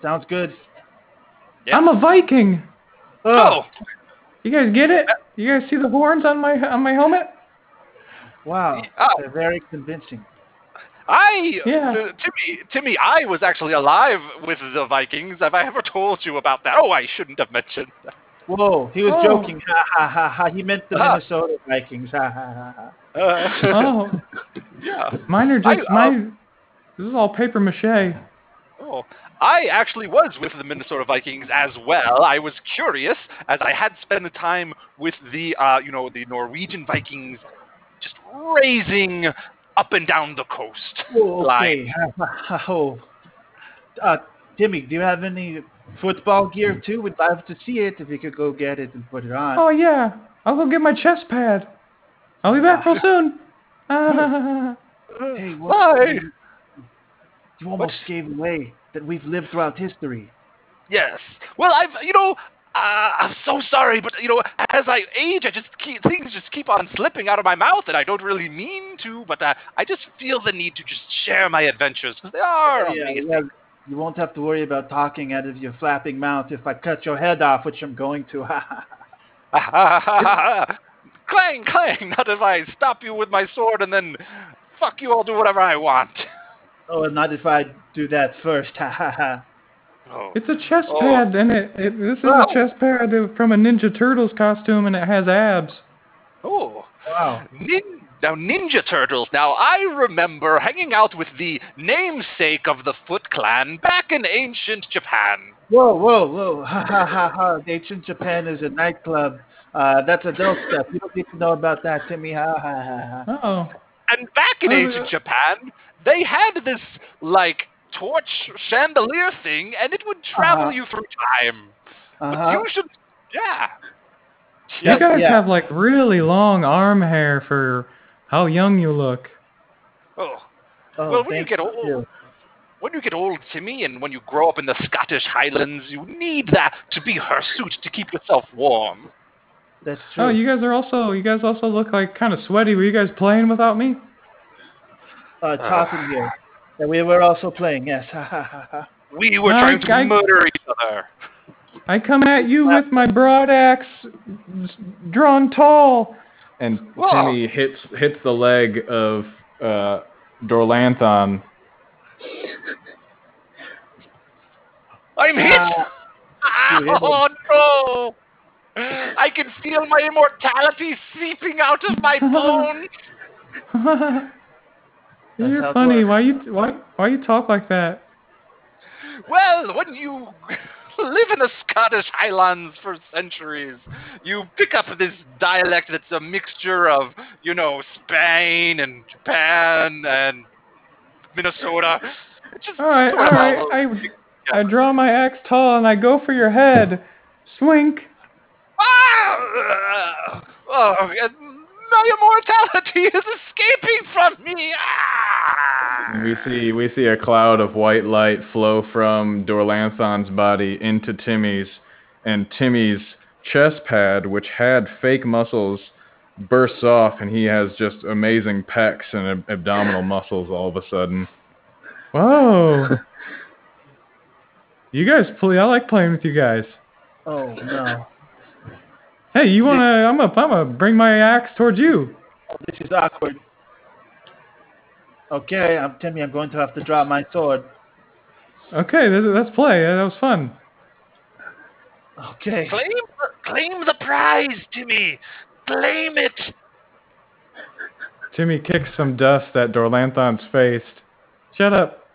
Sounds good. Yes. I'm a Viking. Oh. oh, you guys get it? You guys see the horns on my on my helmet? Wow, oh. They're very convincing. I, yeah. uh, Timmy, Timmy, I was actually alive with the Vikings. Have I ever told you about that? Oh, I shouldn't have mentioned that. Whoa, he was oh. joking. Ha ha ha ha. He meant the uh. Minnesota Vikings. Ha ha ha. Uh. Oh, yeah. Mine are just I, mine. Um, this is all paper mache. Oh. I actually was with the Minnesota Vikings as well. I was curious, as I had spent the time with the, uh, you know, the Norwegian Vikings, just raising up and down the coast. Oh, okay. Oh. Uh, Timmy, do you have any football gear too? We'd love to see it if you could go get it and put it on. Oh yeah, I'll go get my chest pad. I'll be back real soon. Ah. Hey, what? Bye. You almost What's... gave away that we've lived throughout history. Yes. Well, I've, you know, uh, I'm so sorry, but, you know, as I age, I just keep, things just keep on slipping out of my mouth, and I don't really mean to, but uh, I just feel the need to just share my adventures, because they are yeah, amazing. Yeah. You won't have to worry about talking out of your flapping mouth if I cut your head off, which I'm going to. Ha ha ha. Clang, clang. Not if I stop you with my sword and then fuck you, I'll do whatever I want. Oh, and not if I do that first. Ha ha ha. Oh. It's a chest oh. pad, and it, it this is wow. a chest pad from a Ninja Turtles costume, and it has abs. Oh. Wow. Nin- Now, Ninja Turtles. Now, I remember hanging out with the namesake of the Foot Clan back in ancient Japan. Whoa, whoa, whoa. Ha, ha, ha, ha. Ancient Japan is a nightclub. Uh, that's adult stuff. You don't need to know about that, Timmy. Ha, ha, ha, ha. Uh-oh. And back in ancient Japan, they had this, like, torch chandelier thing, and it would travel uh-huh. you through time. Uh-huh. But you should... Yeah. You yes, guys yeah. have, like, really long arm hair for... How young you look. Oh. oh well, when you get old, you. when you get old, Timmy, and when you grow up in the Scottish Highlands, you need that to be hirsute to keep yourself warm. That's true. Oh, you guys are also, you guys also look like kind of sweaty. Were you guys playing without me? Uh, talking uh, here. Yeah, we were also playing, yes. We were no, trying I, to I, murder each other. I come at you uh, with my broad axe drawn tall. And Whoa. Timmy hits hits the leg of uh, Dorlanthon. I'm hit! Uh, oh no! I can feel my immortality seeping out of my bones. You're funny. Why you why why you talk like that? Well, when you live in the Scottish Highlands for centuries, you pick up this dialect that's a mixture of, you know, Spain and Japan and Minnesota. It's just all right, all right. All I, yeah. I draw my axe tall and I go for your head. Swink. Ah! Oh, my immortality is escaping from me. Ah! We see we see a cloud of white light flow from Dorlanthon's body into Timmy's, and Timmy's chest pad, which had fake muscles, bursts off, and he has just amazing pecs and ab- abdominal muscles all of a sudden. Whoa! You guys play. I like playing with you guys. Oh no. Hey, you wanna? I'm gonna. I'm gonna bring my axe towards you. This is awkward. Okay, I'm Timmy. I'm going to have to draw my sword. Okay, let's play. That was fun. Okay. Claim, claim the prize, Timmy. Claim it. Timmy kicks some dust at Dorlanthon's face. Shut up.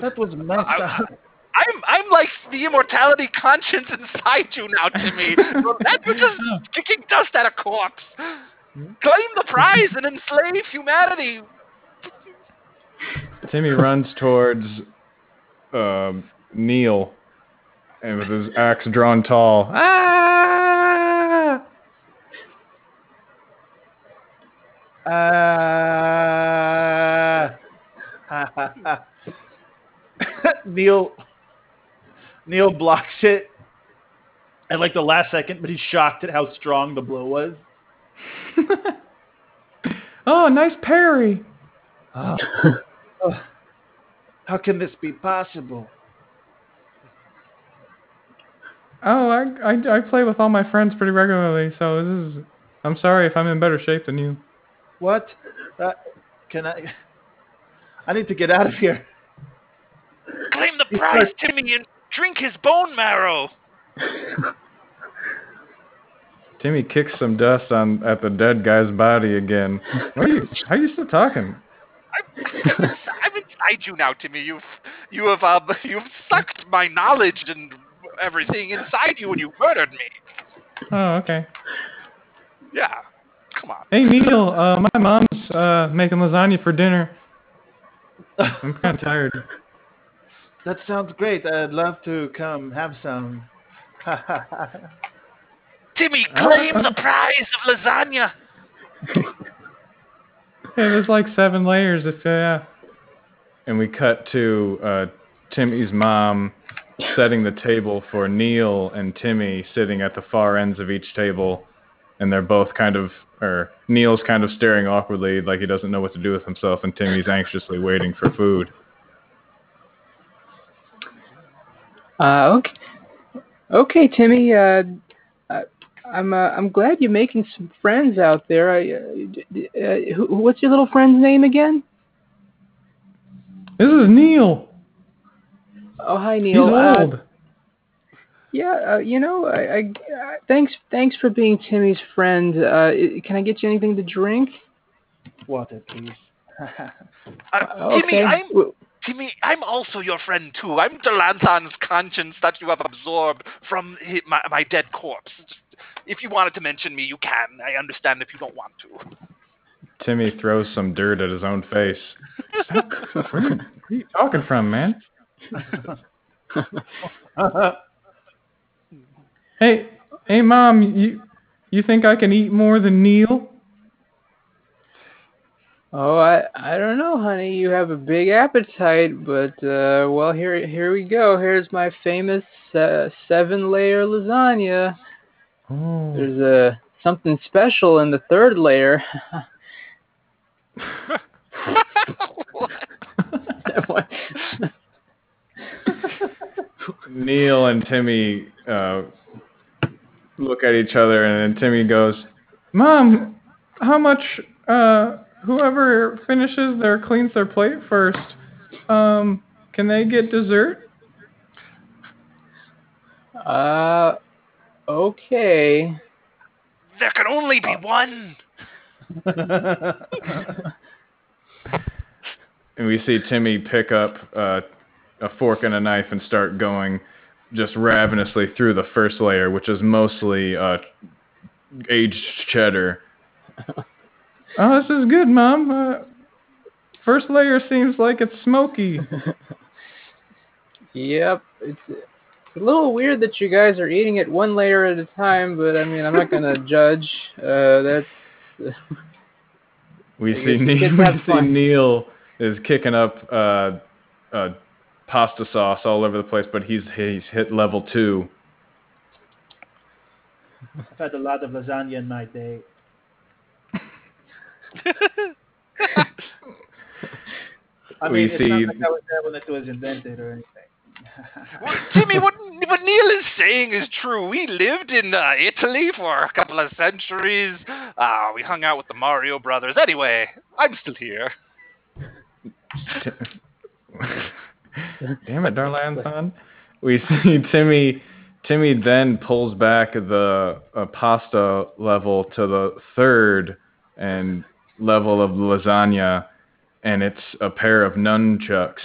That was messed up. I'm I'm like the immortality conscience inside you now, Timmy. That you're just kicking dust at a corpse. Claim the prize and enslave humanity. Timmy runs towards um, Neil, and with his axe drawn tall. Ah! Ah! Neil. Neil blocks it at like the last second, but he's shocked at how strong the blow was. Oh, nice parry. Oh. Oh. How can this be possible? Oh, I, I I play with all my friends pretty regularly, so this is... I'm sorry if I'm in better shape than you. What? Uh, can I... I need to get out of here. Claim the prize, Timmy, and drink his bone marrow. Timmy kicks some dust on at the dead guy's body again. Why are you, how are you still talking? I'm, I'm inside you now, Timmy. You've you have uh, you've sucked my knowledge and everything inside you, and you murdered me. Oh, okay. Yeah, come on. Hey, Neil. Uh, my mom's uh, making lasagna for dinner. I'm kind of tired. That sounds great. I'd love to come have some. Timmy, claim the prize of lasagna. It was like seven layers. If yeah. And we cut to uh, Timmy's mom setting the table for Neil and Timmy sitting at the far ends of each table. And they're both kind of, or Neil's kind of staring awkwardly like he doesn't know what to do with himself, and Timmy's anxiously waiting for food. Uh, okay, okay, Timmy. Uh, I, I'm uh, I'm glad you're making some friends out there. I, uh, uh, who, what's your little friend's name again? This is Neil. Oh, hi, Neil. He's old. Uh, Yeah, uh, you know, I, I, uh, thanks thanks for being Timmy's friend. Uh, can I get you anything to drink? Water, please. uh, Timmy, okay. I'm, Timmy, I'm also your friend, too. I'm Delanthon's conscience that you have absorbed from his, my, my dead corpse. If you wanted to mention me, you can. I understand if you don't want to. Timmy throws some dirt at his own face. Where are you talking from, man? Hey, hey, Mom, you you think I can eat more than Neil? Oh, I I don't know, honey. You have a big appetite, but uh, well, here here we go. Here's my famous uh, seven-layer lasagna. Oh. There's a uh, something special in the third layer. What? Neil and Timmy uh, look at each other, and then Timmy goes, Mom, how much, uh, whoever finishes their, cleans their plate first, um, can they get dessert? Uh, okay. There can only be one. And we see Timmy pick up uh, a fork and a knife and start going just ravenously through the first layer, which is mostly uh, aged cheddar. Oh, this is good, Mom. Uh, first layer seems like it's smoky. Yep. It's, it's a little weird that you guys are eating it one layer at a time, but I mean, I'm not going to judge. Uh, that's. Uh, we see, Neil, we see Neil is kicking up uh, uh, pasta sauce all over the place, but he's he's hit level two. I've had a lot of lasagna in my day. I mean, we it's see... not like I was there when it was invented or anything. Well, Timmy, what, what Neil is saying is true. We lived in uh, Italy for a couple of centuries. Uh, we hung out with the Mario brothers. Anyway, I'm still here. Damn it, darling son. We see Timmy. Timmy then pulls back the uh, pasta level to the third and level of lasagna, and it's a pair of nunchucks.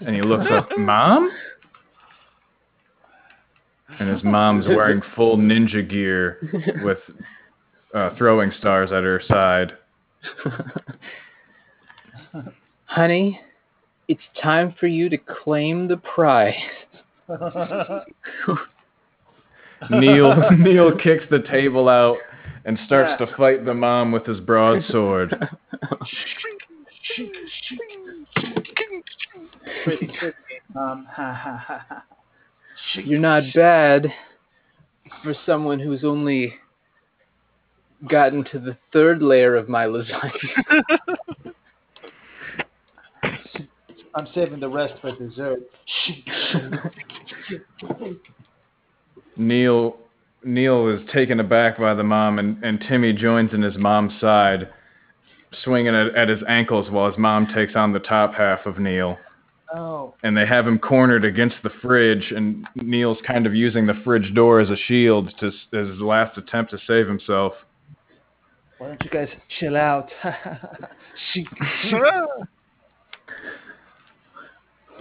And he looks up, Mom? And his mom's wearing full ninja gear with uh, throwing stars at her side. Honey, it's time for you to claim the prize. Neil Neil kicks the table out and starts yeah. to fight the mom with his broadsword. You're not bad for someone who's only gotten to the third layer of my lasagna. I'm saving the rest for dessert. Neil Neil is taken aback by the mom, and, and Timmy joins in his mom's side, swinging at, at his ankles while his mom takes on the top half of Neil. Oh. And they have him cornered against the fridge, and Neil's kind of using the fridge door as a shield to, as his last attempt to save himself. Why don't you guys chill out?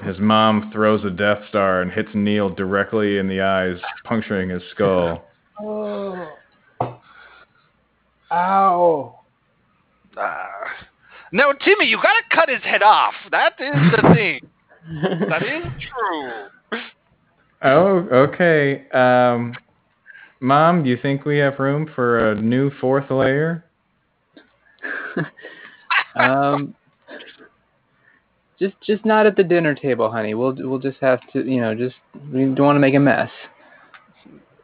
His mom throws a Death Star and hits Neil directly in the eyes, puncturing his skull. Oh. Ow. Uh, no, Timmy, you gotta cut his head off. That is the thing. That is true. Oh, okay. Um, Mom, do you think we have room for a new fourth layer? Um, just just not at the dinner table, honey. We'll we'll just have to, you know, just we don't want to make a mess.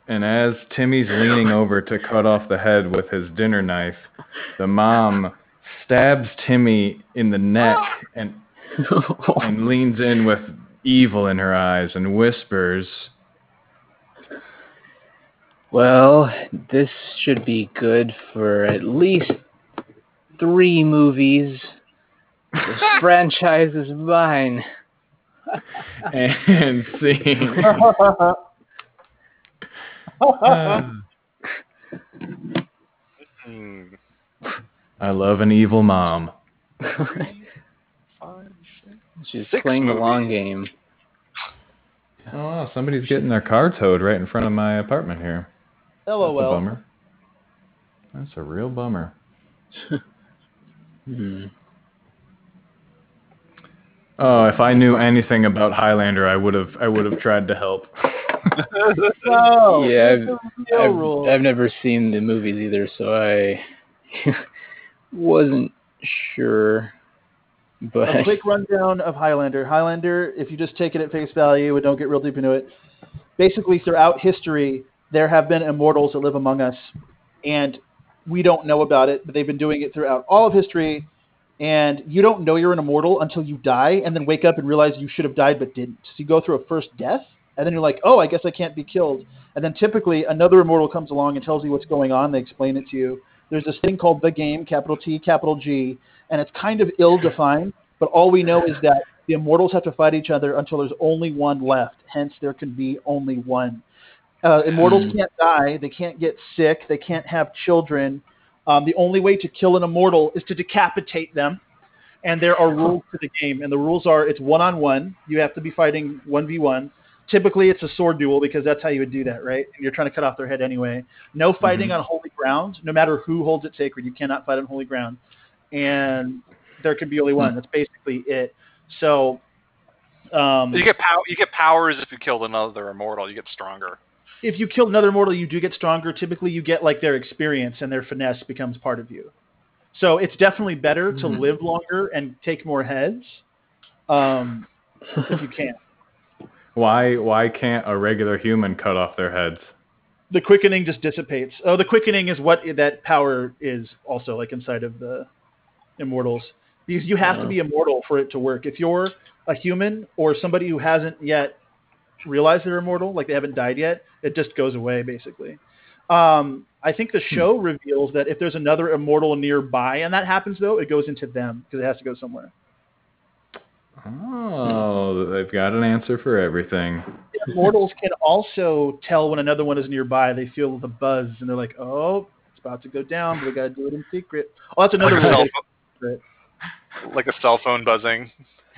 And as Timmy's leaning over to cut off the head with his dinner knife, the mom stabs Timmy in the neck and and leans in with evil in her eyes and whispers, "Well, this should be good for at least three movies. This franchise is mine." And scene. uh, I love an evil mom. Three, five, six, She's six playing movies. The long game. Oh, wow, somebody's getting their car towed right in front of my apartment here. L O L. That's a bummer. That's a real bummer. hmm. Oh, if I knew anything about Highlander, I would have. I would have tried to help. No, yeah, I've, I've, I've never seen the movies either, so I wasn't sure. But a quick rundown of Highlander. Highlander, if you just take it at face value and don't get real deep into it, basically throughout history, there have been immortals that live among us, and we don't know about it, but they've been doing it throughout all of history, and you don't know you're an immortal until you die and then wake up and realize you should have died but didn't. So you go through a first death, and then you're like, oh, I guess I can't be killed. And then typically another immortal comes along and tells you what's going on. They explain it to you. There's this thing called the game, capital T, capital G, and it's kind of ill-defined, but all we know is that the immortals have to fight each other until there's only one left, hence there can be only one. Uh, immortals can't die, they can't get sick, they can't have children. Um, the only way to kill an immortal is to decapitate them, and there are rules to the game, and the rules are it's one-on-one, you have to be fighting one v one. Typically, it's a sword duel because that's how you would do that, right? And you're trying to cut off their head anyway. No fighting mm-hmm. on holy ground. No matter who holds it sacred, you cannot fight on holy ground. And there can be only one. That's basically it. So um, you get pow- you get powers if you kill another immortal. You get stronger. If you kill another immortal, you do get stronger. Typically, you get like their experience and their finesse becomes part of you. So it's definitely better mm-hmm. to live longer and take more heads um, if you can. Why why can't a regular human cut off their heads? The quickening just dissipates. Oh, the quickening is what that power is also, like inside of the immortals. Because you have yeah. to be immortal for it to work. If you're a human or somebody who hasn't yet realized they're immortal, like they haven't died yet, it just goes away, basically. Um, I think the show hmm. reveals that if there's another immortal nearby, and that happens, though, it goes into them because it has to go somewhere. Oh, they've got an answer for everything. Immortals can also tell when another one is nearby. They feel the buzz, and they're like, oh, it's about to go down, but we got to do it in secret. Oh, that's another like one. Like a cell phone buzzing.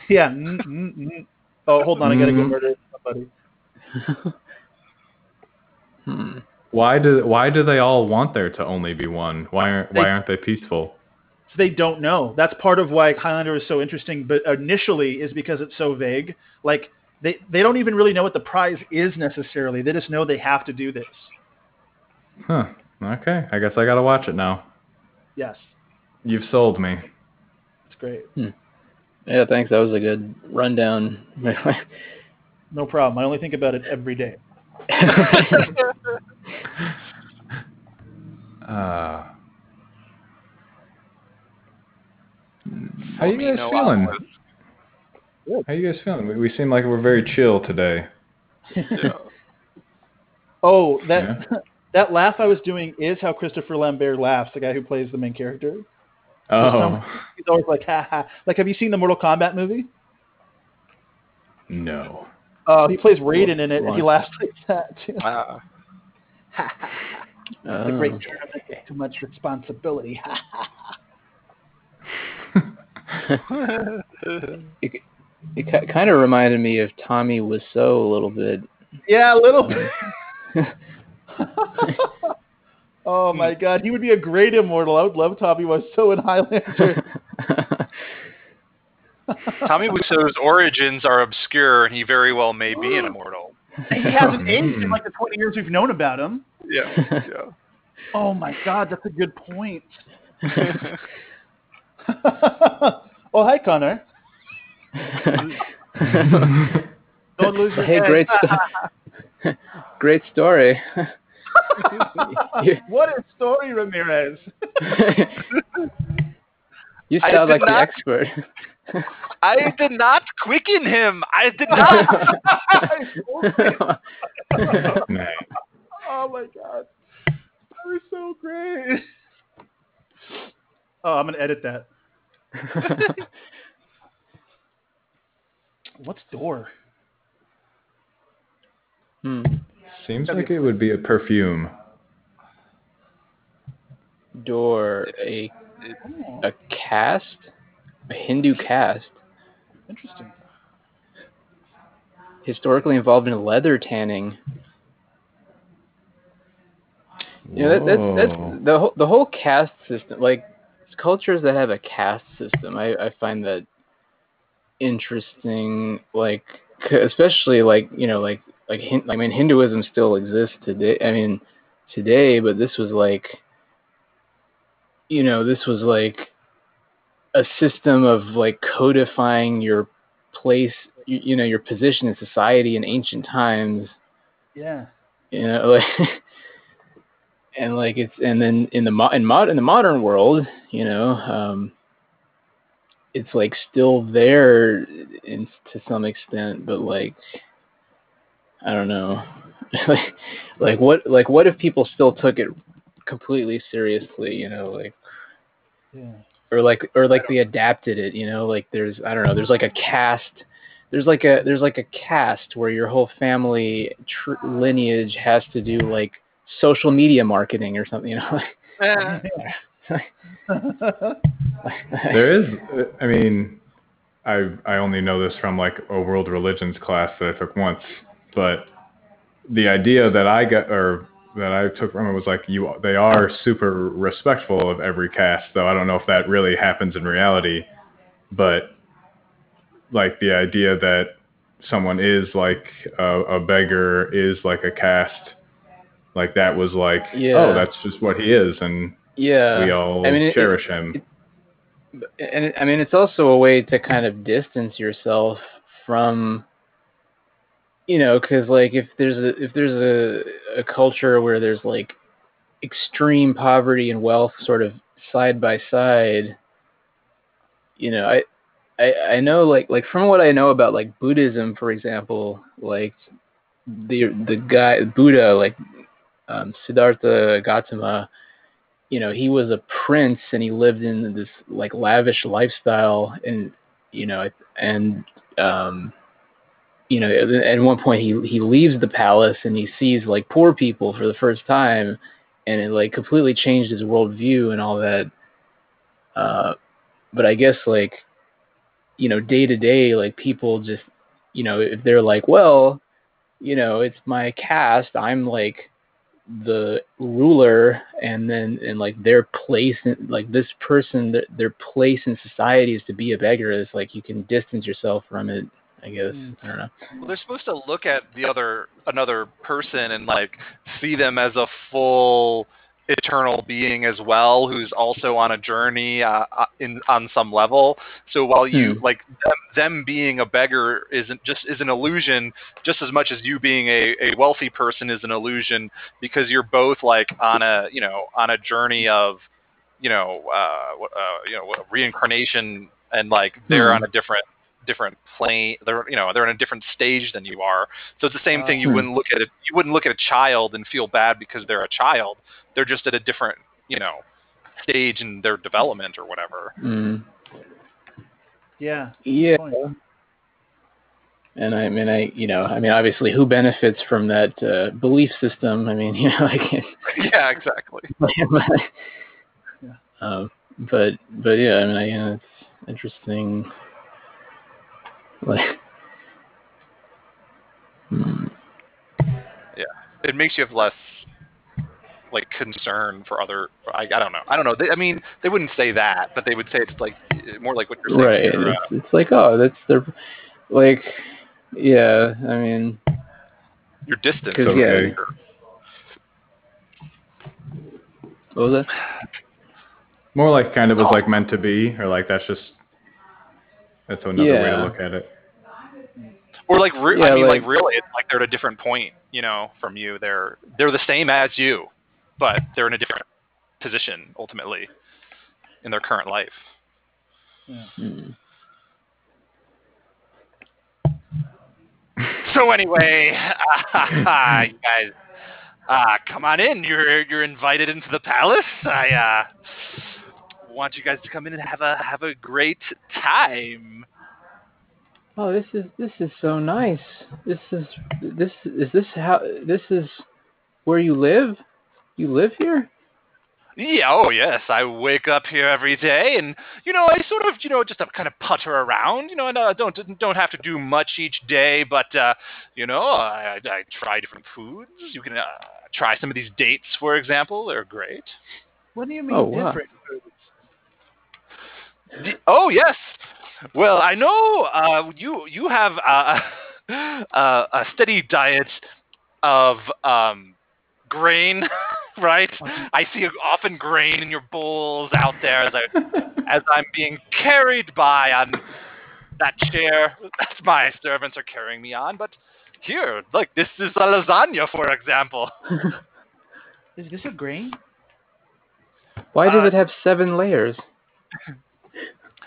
Yeah. Mm, mm, mm. Oh, hold on. I got to go murder somebody. hmm. Why do Why do they all want there to only be one? Why aren't Why aren't they peaceful? They don't know. That's part of why Highlander is so interesting, but initially is because it's so vague. Like they, they don't even really know what the prize is necessarily. They just know they have to do this. Huh. Okay. I guess I got to watch it now. Yes. You've sold me. It's great. Hmm. Yeah, thanks. That was a good rundown. No problem. I only think about it every day. uh How you guys feeling? How you guys feeling? We, we seem like we're very chill today. Yeah. oh, that yeah. that laugh I was doing is how Christopher Lambert laughs, the guy who plays the main character. Oh. He's always like, ha ha. Like, have you seen the Mortal Kombat movie? No. Oh, uh, he plays Raiden in it, and he laughs like that, too. Wow. Ha ha. That's oh. a great term. Too much responsibility. Ha ha ha. it, it kind of reminded me of Tommy Wiseau a little bit. Yeah, a little bit. Oh my God, he would be a great immortal. I would love Tommy Wiseau in Highlander. Tommy Wiseau's origins are obscure, and he very well may be an immortal. He hasn't aged in like the twenty years we've known about him. Yeah. yeah. Oh my God, that's a good point. Oh, hi, Connor. Don't lose your hey, head. Great, sto great story. What a story, Ramirez. You sound like not, the expert. I did not quicken him. I did not. Oh, my God. That was so great. Oh, I'm going to edit that. What's door? Hmm. Seems like it would be a perfume. Door, a a caste, a Hindu caste. Interesting. Historically involved in leather tanning. You know, that, that's that's the whole the whole caste system. Like cultures that have a caste system, I, I find that interesting. Like especially like you know like. Like, I mean, Hinduism still exists today. I mean, today, but this was like, you know, this was like a system of like codifying your place, you, you know, your position in society in ancient times. Yeah. You know, like, and like it's, and then in the mo in mod in the modern world, you know, um, it's like still there in, to some extent, but like. I don't know, like, like what, like what if people still took it completely seriously, you know, like, yeah. or like, or like they adapted it, you know, like there's, I don't know, there's like a caste, there's like a, there's like a caste where your whole family tr lineage has to do like social media marketing or something, you know. There is, I mean, I I only know this from like a world religions class that I took once. But the idea that I got, or that I took from it was like, you, they are super respectful of every caste, though I don't know if that really happens in reality. But like the idea that someone is like a, a beggar is like a caste, like that was like, yeah. Oh, that's just what he is. And yeah, we all I mean, cherish it, him. It, and it, I mean, it's also a way to kind of distance yourself from, you know, because like if there's a if there's a, a culture where there's like extreme poverty and wealth sort of side by side, you know, I I, I know like like from what I know about like Buddhism, for example, like the the guy Buddha, like um, Siddhartha Gautama, you know, he was a prince and he lived in this like lavish lifestyle, and you know, and um. you know, at one point he, he leaves the palace and he sees like poor people for the first time, and it like completely changed his worldview and all that. Uh, but I guess like, you know, day to day, like people just, you know, if they're like, well, you know, it's my caste, I'm like the ruler, and then, and like their place in, like this person, their, their place in society is to be a beggar. It's like, you can distance yourself from it, I guess. I don't know. Well, they're supposed to look at the other another person and like see them as a full eternal being as well, who's also on a journey uh, in on some level. So while you hmm. like them, them being a beggar isn't just is an illusion, just as much as you being a, a wealthy person is an illusion, because you're both like on a you know on a journey of you know uh, uh, you know reincarnation, and like they're hmm. on a different. different plane, they're you know they're in a different stage than you are, so it's the same uh, thing. You hmm. wouldn't look at it you wouldn't look at a child and feel bad because they're a child, they're just at a different you know stage in their development or whatever. mm. yeah yeah and I mean I you know I mean obviously who benefits from that uh, belief system? I mean you know I can't yeah exactly yeah. Um, but but yeah I mean I, you know, it's interesting. Like, hmm. Yeah, it makes you have less like concern for other. I, I don't know. I don't know. They, I mean, they wouldn't say that, but they would say it's like more like what you're saying. Right. You're, it's, uh, it's like, oh, that's their. Like, yeah. I mean, your distance. Okay. Yeah. What was that? More like kind of was oh. like meant to be, or like that's just that's another yeah. way to look at it. Or like, re- yeah, I mean, like, like really, it's like they're at a different point, you know, from you. They're they're the same as you, but they're in a different position ultimately in their current life. Yeah. Hmm. So anyway, you guys, uh, come on in. You're you're invited into the palace. I uh, want you guys to come in and have a have a great time. Oh, this is this is so nice. This is this is this how this is where you live? You live here? Yeah, oh yes. I wake up here every day, and you know, I sort of, you know, just kind of putter around. You know, and I don't don't have to do much each day, but uh, you know, I, I try different foods. You can uh, try some of these dates, for example. They're great. What do you mean oh, different wow. foods? Oh yes. Well, I know uh, you you have uh, uh, a steady diet of um, grain, right? I see often grain in your bowls out there as, I, as I'm being carried by on that chair. That's my servants are carrying me on. But here, look, this is a lasagna, for example. Is this a grain? Why does uh, it have seven layers?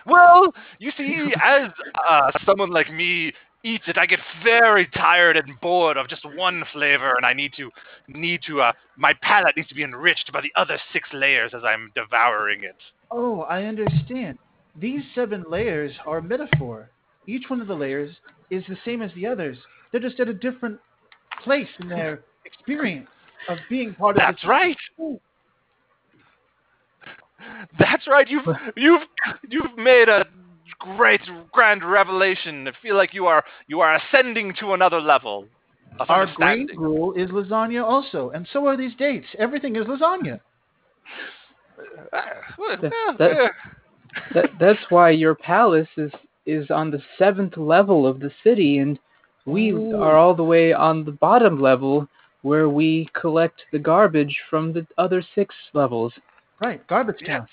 Well, you see, as uh, someone like me eats it, I get very tired and bored of just one flavor, and I need to, need to, uh, my palate needs to be enriched by the other six layers as I'm devouring it. Oh, I understand. These seven layers are a metaphor. Each one of the layers is the same as the others. They're just at a different place in their experience of being part of. That's this- right. Ooh. That's right. You've you've you've made a great grand revelation. I feel like you are you are ascending to another level of Our understanding. Our grain rule is lasagna, also, and so are these dates. Everything is lasagna. That, that, that, that's why your palace is is on the seventh level of the city, and we Ooh. Are all the way on the bottom level, where we collect the garbage from the other six levels. Right, garbage can.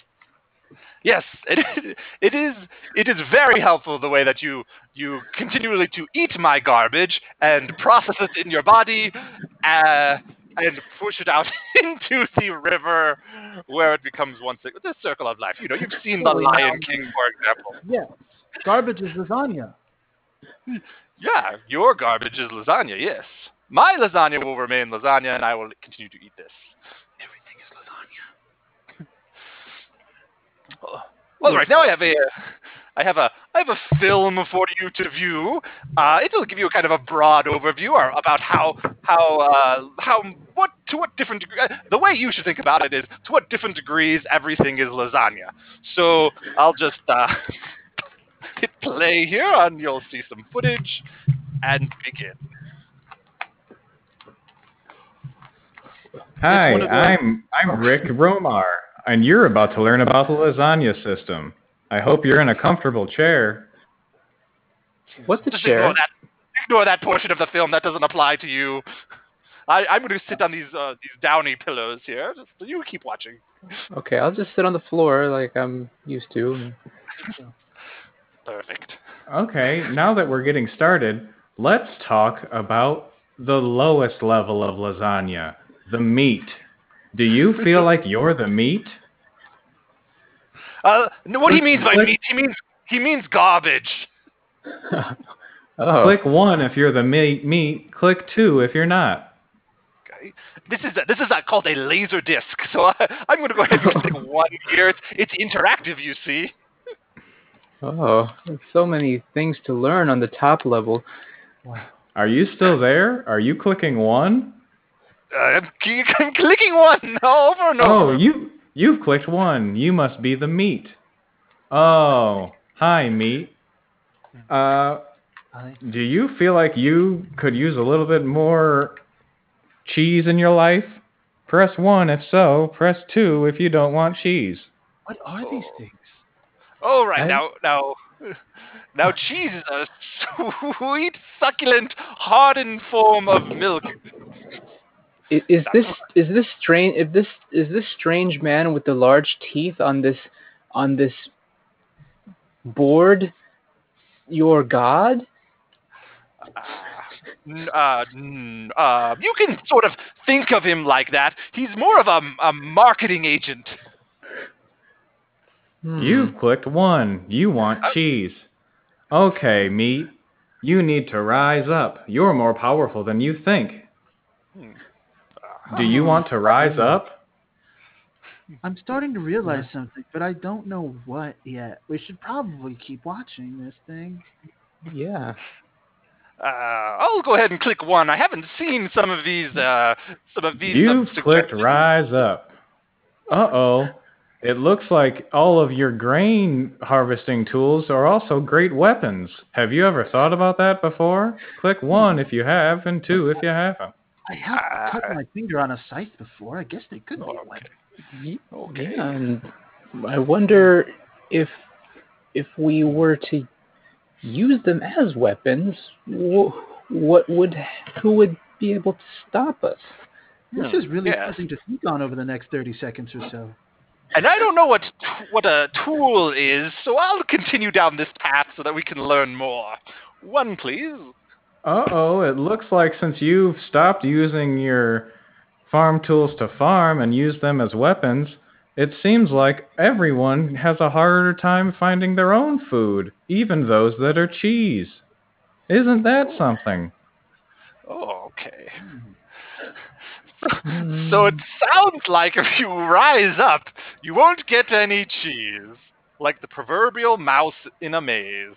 Yes, yes it, it is. It is very helpful the way that you you continually to eat my garbage and process it in your body, uh, and push it out into the river, where it becomes once the circle of life. You know, you've seen The Lion King, for example. Yes, garbage is lasagna. Yeah, your garbage is lasagna. Yes, my lasagna will remain lasagna, and I will continue to eat this. Everything is lasagna. Well, right now I have a, I have a, I have a film for you to view. Uh, it'll give you a kind of a broad overview or about how, how, uh, how, what to what different degree. The way you should think about it is to what different degrees everything is lasagna. So I'll just uh, hit play here, and you'll see some footage, and begin. Hi, I'm I'm Rick Romar. And you're about to learn about the lasagna system. I hope you're in a comfortable chair. What's a Just chair? Ignore that, ignore that portion of the film. That doesn't apply to you. I, I'm going to sit on these uh, these downy pillows here. Just, you keep watching. Okay, I'll just sit on the floor like I'm used to. Perfect. Okay, now that we're getting started, let's talk about the lowest level of lasagna, the meat. Do you feel like you're the meat? Uh, no, what he means by meat, he means he means garbage. oh. Click one if you're the meat. Meat. Click two if you're not. Okay. This is a, this is a, called a laser disc. So I, I'm going to go ahead and click one here. It's it's interactive, you see. Oh, there's so many things to learn on the top level. Are you still there? Are you clicking one? I'm, I'm clicking one over and over. Oh, you, you've clicked one. You must be the meat. Oh, hi, meat. Uh, do you feel like you could use a little bit more cheese in your life? Press one if so. Press two if you don't want cheese. What are these things? Oh, right. I... Now, now, now cheese is a sweet, succulent, hardened form of milk. Is this is this strange? If this is this strange man with the large teeth on this on this board, your god? Uh, uh, you can sort of think of him like that. He's more of a, a marketing agent. Hmm. You've clicked one. You want cheese. Okay, meat. You need to rise up. You're more powerful than you think. Do you want to rise up? I'm starting to realize something, but I don't know what yet. We should probably keep watching this thing. Yeah. Uh, I'll go ahead and click one. I haven't seen some of these. Uh, some of these. You've clicked rise up. Uh-oh. It looks like all of your grain harvesting tools are also great weapons. Have you ever thought about that before? Click one if you have, and two if you haven't. I have uh, cut my finger on a scythe before. I guess they could be a weapon. Okay. Um, I wonder if if we were to use them as weapons, what would who would be able to stop us? This is really yes. something to think on over the next thirty seconds or so. And I don't know what what a tool is, so I'll continue down this path so that we can learn more. One, please. Uh-oh, it looks like since you've stopped using your farm tools to farm and use them as weapons, it seems like everyone has a harder time finding their own food, even those that are cheese. Isn't that something? Oh, okay. So it sounds like if you rise up, you won't get any cheese, like the proverbial mouse in a maze.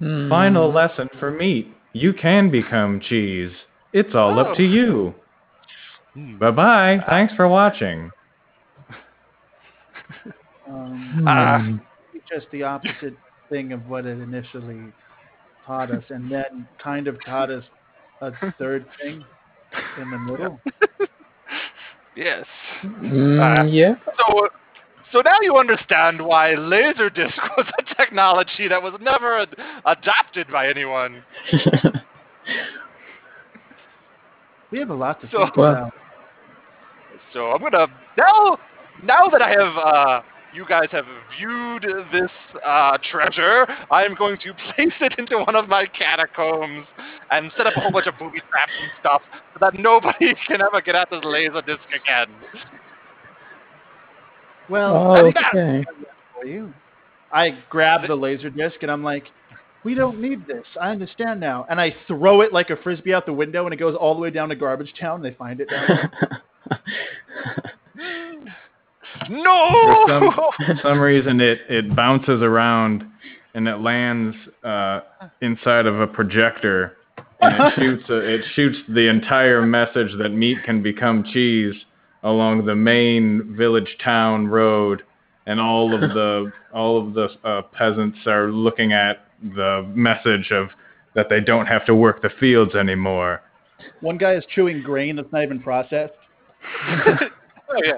Hmm. Final lesson for meat. You can become cheese. It's all oh. up to you. Hmm. Bye-bye. Thanks for watching. Um, uh, just the opposite thing of what it initially taught us, and then kind of taught us a third thing. In the middle. Yes. Mm, uh, yeah. So, so now you understand why Laserdisc was a technology that was never ad- adopted by anyone. We have a lot to so, think about. So I'm gonna now. Now that I have, uh, you guys have viewed this uh, treasure, I am going to place it into one of my catacombs and set up a whole bunch of booby traps and stuff so that nobody can ever get at this laser disc again. Well, oh, okay. I grab the laser disc and I'm like, we don't need this. I understand now. And I throw it like a frisbee out the window and it goes all the way down to Garbage Town. They find it now. No! For some, for some reason, it, it bounces around and it lands uh, inside of a projector, and it shoots a, it shoots the entire message that meat can become cheese along the main village town road, and all of the all of the uh, peasants are looking at the message of that they don't have to work the fields anymore. One guy is chewing grain that's not even processed. Oh yeah.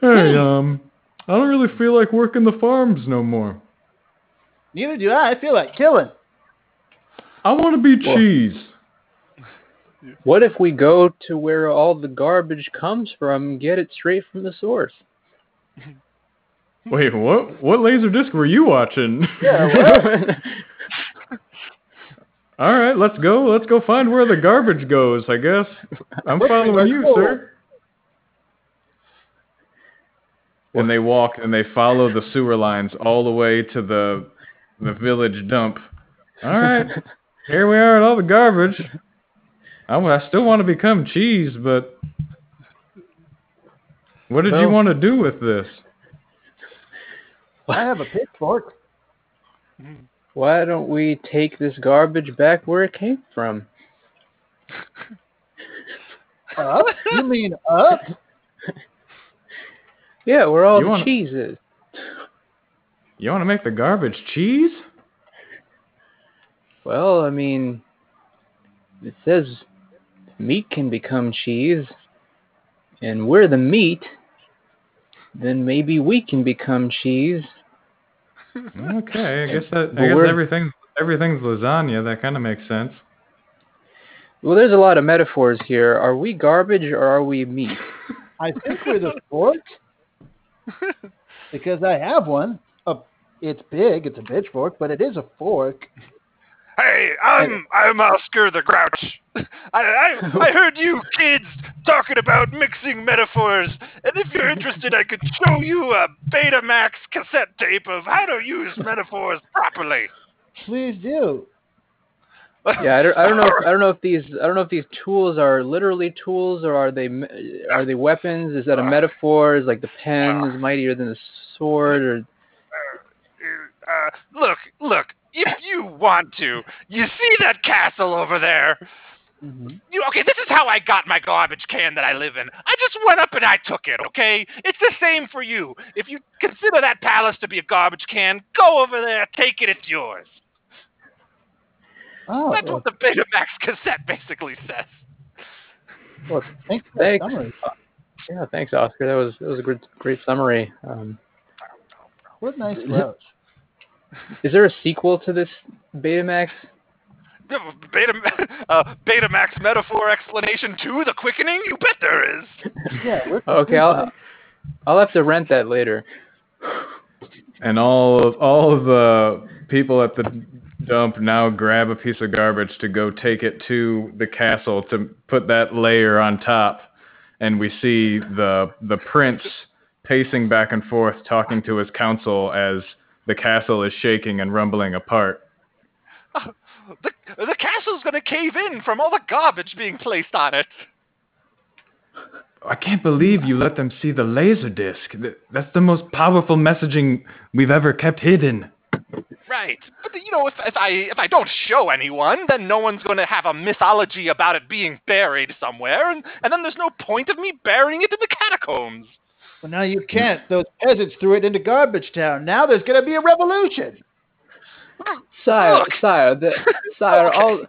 Hey, um, I don't really feel like working the farms no more. Neither do I. I feel like killing. I want to be well, cheese. What if we go to where all the garbage comes from and get it straight from the source? Wait, what? What laser disc were you watching? Yeah, what? All right, let's go. Let's go find where the garbage goes, I guess. I'm What's following you, goal? sir. And they walk and they follow the sewer lines all the way to the the village dump. All right, here we are at all the garbage. I, I still want to become cheese, but what did well, you want to do with this? I have a pitchfork. Why don't we take this garbage back where it came from? Up? You mean up? Yeah, where all you the wanna, cheese is. You want to make the garbage cheese? Well, I mean, it says meat can become cheese, and we're the meat, then maybe we can become cheese. Okay, I guess that I guess everything everything's lasagna. That kind of makes sense. Well, there's a lot of metaphors here. Are we garbage or are we meat? I think we're the fork, because I have one. Uh, it's big. It's a pitchfork, but it is a fork. Hey, I'm and, I'm Oscar the Grouch. I, I I heard you kids talking about mixing metaphors, and if you're interested, I could show you a Betamax cassette tape of how to use metaphors properly. Please do. Yeah, I don't, I don't know. If, I don't know if these. I don't know if these tools are literally tools, or are they? Are they weapons? Is that a metaphor? Is like the pen is mightier than the sword? Or uh, look, look. If you want to, you see that castle over there. Mm-hmm. You, okay, this is how I got my garbage can that I live in. I just went up and I took it, okay? It's the same for you. If you consider that palace to be a garbage can, go over there, take it, it's yours. Oh, that's well, what the Betamax cassette basically says. Well, thanks for thanks. that summary. Yeah, thanks, Oscar. That was that was a great, great summary. Um, what a nice note. Is there a sequel to this Betamax? Beta, uh, Betamax metaphor explanation two, The Quickening? You bet there is. Yeah. Okay, I'll, I'll have to rent that later. And all of all of the people at the dump now grab a piece of garbage to go take it to the castle to put that layer on top, and we see the the prince pacing back and forth, talking to his council as the castle is shaking and rumbling apart. Oh, the, the castle's going to cave in from all the garbage being placed on it. I can't believe you let them see the laser disc. That's the most powerful messaging we've ever kept hidden. Right. But, you know, if, if I if I don't show anyone, then no one's going to have a mythology about it being buried somewhere, and, and then there's no point of me burying it in the catacombs. Well, now you can't. Those peasants threw it into Garbage Town. Now there's going to be a revolution. Sire, Look. sire, the, sire, okay. all,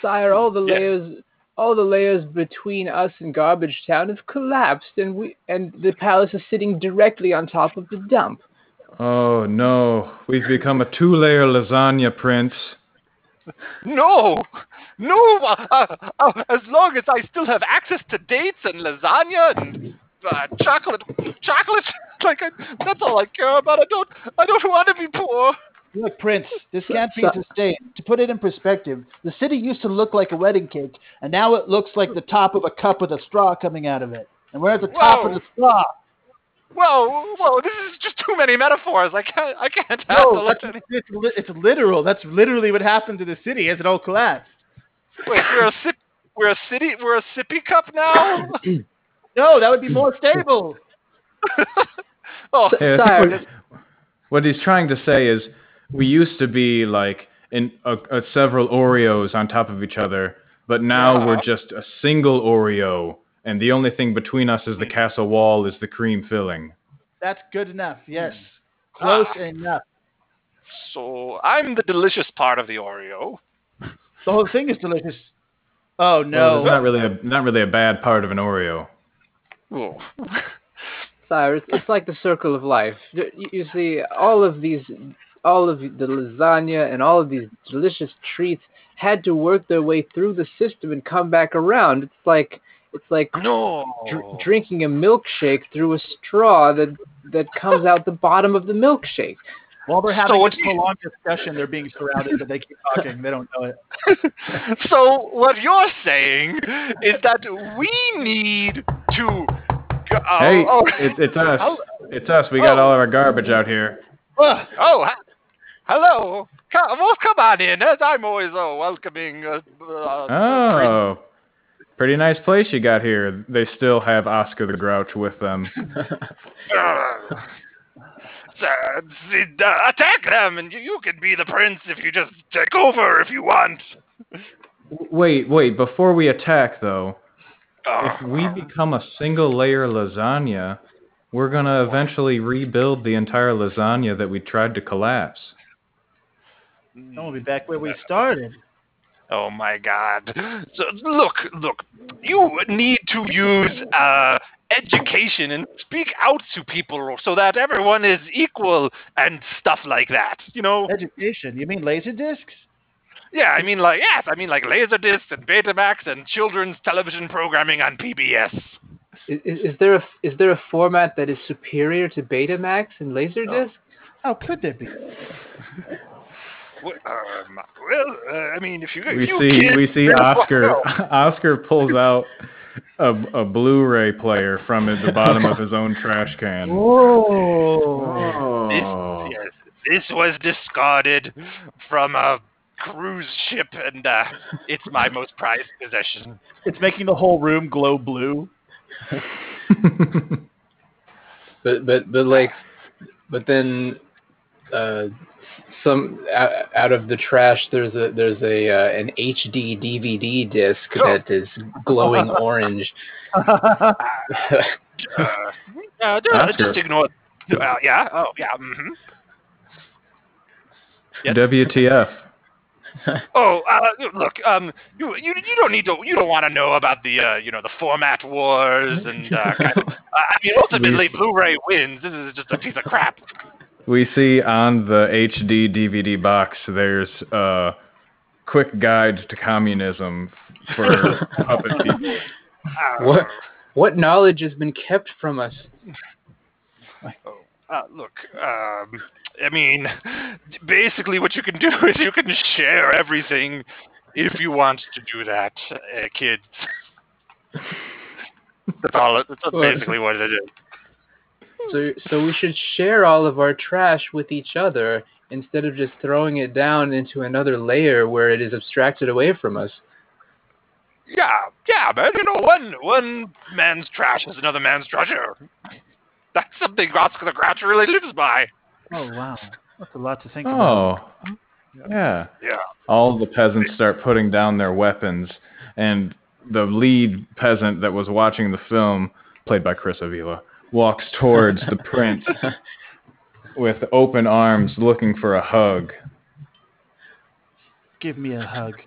sire, all the yeah. layers, all the layers between us and Garbage Town have collapsed, and we, and the palace is sitting directly on top of the dump. Oh no! We've become a two-layer lasagna, Prince. No, no. Uh, uh, as long as I still have access to dates and lasagna and. Uh, chocolate, chocolate. Like I, that's all I care about. I don't, I don't want to be poor. Look, Prince, this can't be sustained. To put it in perspective, the city used to look like a wedding cake, and now it looks like the top of a cup with a straw coming out of it. And we're at the top whoa. of the straw. Whoa, whoa! This is just too many metaphors. I can't, I can't handle no, that's, it. It's, li- it's literal. That's literally what happened to the city as it all collapsed. Wait, we're a sip, we're a city, we're a sippy cup now. No, that would be more stable. oh, hey, sorry. What he's trying to say is, we used to be like in a, a several Oreos on top of each other, but now wow. we're just a single Oreo, and the only thing between us is the castle wall is the cream filling. That's good enough. Yes, close ah. enough. So I'm the delicious part of the Oreo. The whole thing is delicious. Oh no, well, not really a not really a bad part of an Oreo. Oh. Sire, it's, it's like the circle of life. You, you see, all of these, all of the lasagna and all of these delicious treats had to work their way through the system and come back around. It's like it's like no. dr- drinking a milkshake through a straw that that comes out the bottom of the milkshake. While they're having so this prolonged discussion, they're being surrounded, but they keep talking. They don't know it. So what you're saying is that we need to... Oh, hey, oh. It, it's us. Oh. It's us. We got oh. all of our garbage out here. Oh, oh. Hello. Come, well, come on in. I'm always uh, welcoming... Uh, oh, pretty nice place you got here. They still have Oscar the Grouch with them. Uh, attack them, and you can be the prince if you just take over if you want. Wait, wait, before we attack, though, uh, if we become a single-layer lasagna, we're going to eventually rebuild the entire lasagna that we tried to collapse. And we'll be back where we started. Oh, my God. So, look, look, you need to use... Uh, education and speak out to people so that everyone is equal and stuff like that, you know. Education? You mean laser discs? Yeah, I mean, like, yes, I mean, like Laserdiscs and Betamax and children's television programming on P B S. Is, is there a is there a format that is superior to Betamax and Laserdisc? Oh. How could there be? Well, um, well uh, I mean, if you we you see kids, we see Oscar Oscar pulls out a, a Blu-ray player from the bottom of his own trash can. Whoa! This yes, this was discarded from a cruise ship, and uh, it's my most prized possession. It's making the whole room glow blue. but but but like, but then. Uh, some uh, out of the trash there's a there's a uh, an H D D V D disc oh. that is glowing orange. uh, uh, just ignore uh, yeah oh yeah mm-hmm. yes. W T F. oh, uh, look! Um, you you you don't need to. You don't want to know about the uh, you know the format wars and uh, kind of, uh, I mean ultimately Blu-ray wins. This is just a piece of crap. We see on the H D D V D box there's a uh, quick guide to communism for puppet people. What what knowledge has been kept from us? Uh, look, um, I mean, basically what you can do is you can share everything if you want to do that, uh, kids. That's all. That's basically what it is. So, so we should share all of our trash with each other instead of just throwing it down into another layer where it is abstracted away from us. Yeah, yeah, man. You know, one one man's trash is another man's treasure. That's something Oscar the Grouch really lives by. Oh wow, that's a lot to think about. Oh, yeah, yeah. All the peasants start putting down their weapons, and the lead peasant that was watching the film, played by Chris Avila, walks towards the prince with open arms, looking for a hug. Give me a hug.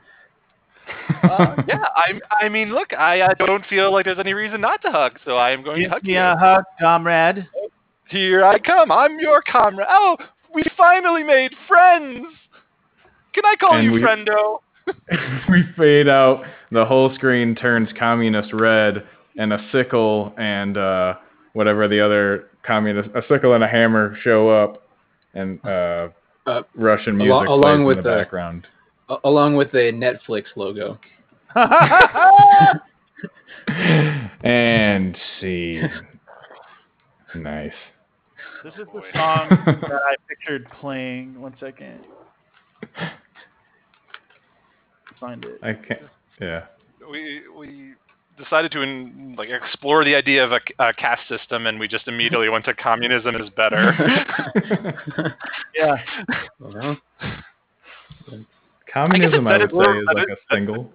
uh, yeah, I I mean, look, I uh, don't feel like there's any reason not to hug, so I am going Give to hug me you. a hug, comrade. Here I come. I'm your comrade. Oh, we finally made friends. Can I call and you we, friendo? We fade out. The whole screen turns communist red, and a sickle and... Uh, whatever the other communist, a sickle and a hammer show up, and uh, uh, Russian music al- plays with in the, the background. A- along with the Netflix logo. And see. Nice. This is the song that I pictured playing. One second. Find it. I can't. Yeah. We... we... decided to in, like explore the idea of a, a caste system, and we just immediately went to communism is better. Yeah. Well, communism, I, I would say, is like a single.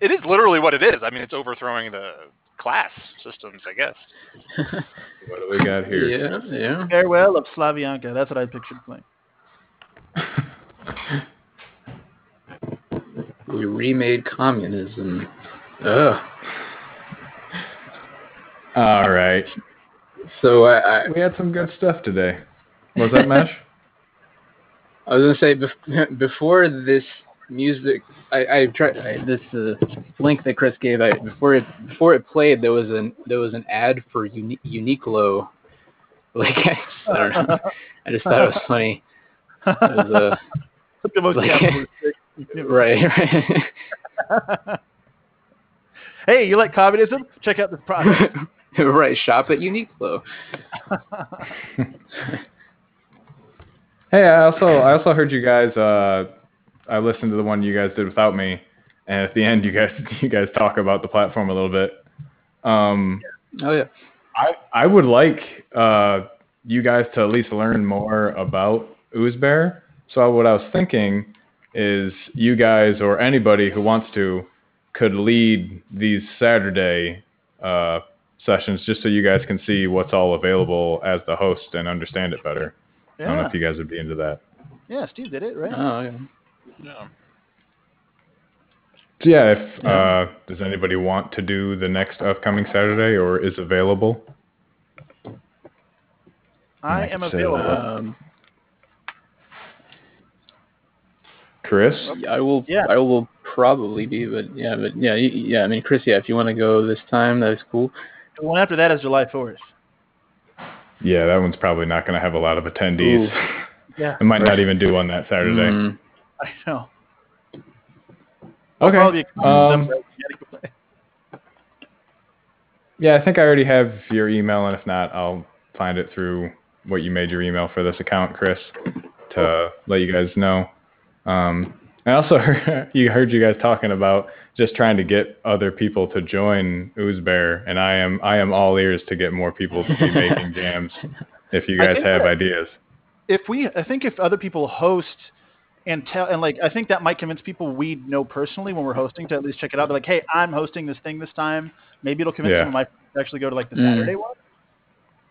It is literally what it is. I mean, it's overthrowing the class systems, I guess. What do we got here? Yeah, yeah. Farewell of Slavianka. That's what I pictured playing. We remade communism. Ugh. All right. So uh, I, we had some good stuff today. Was that Mesh? I was gonna say bef- before this music, I, I tried I, this uh, link that Chris gave. I, before it before it played, there was an there was an ad for Uni- Uniqlo. Like I just, I don't know. I just thought it was funny. It was uh, the most like, right, right. Hey, you like communism? Check out this product. Right, shop at Uniqlo. Hey, I also I also heard you guys. Uh, I listened to the one you guys did without me, and at the end, you guys you guys talk about the platform a little bit. Um, oh yeah, I I would like uh, you guys to at least learn more about Ooze Bear. So what I was thinking is, you guys or anybody who wants to could lead these Saturday uh, sessions just so you guys can see what's all available as the host and understand it better. Yeah. I don't know if you guys would be into that. Yeah, Steve did it, right? Oh, yeah. Yeah. So, yeah, if, yeah. Uh, does anybody want to do the next upcoming Saturday or is available? I, I am available. Um, Chris? I will. Yeah. I will probably be, but yeah, but yeah, yeah. I mean, Chris, yeah. If you want to go this time, that's cool. The one after that is July fourth. Yeah, that one's probably not going to have a lot of attendees. Ooh. Yeah, I might not even do one that Saturday. Mm. I know. Okay. Um, yeah, I think I already have your email, and if not, I'll find it through what you made your email for this account, Chris, to let you guys know. Um, I also heard, you heard you guys talking about just trying to get other people to join Ooze Bear, and I am I am all ears to get more people to be making jams. If you guys have that, ideas, if we, I think if other people host and tell, and like I think that might convince people we know personally when we're hosting to at least check it out. Be like, hey, I'm hosting this thing this time. Maybe it'll convince yeah. some of my friends to actually go to like the mm. Saturday one.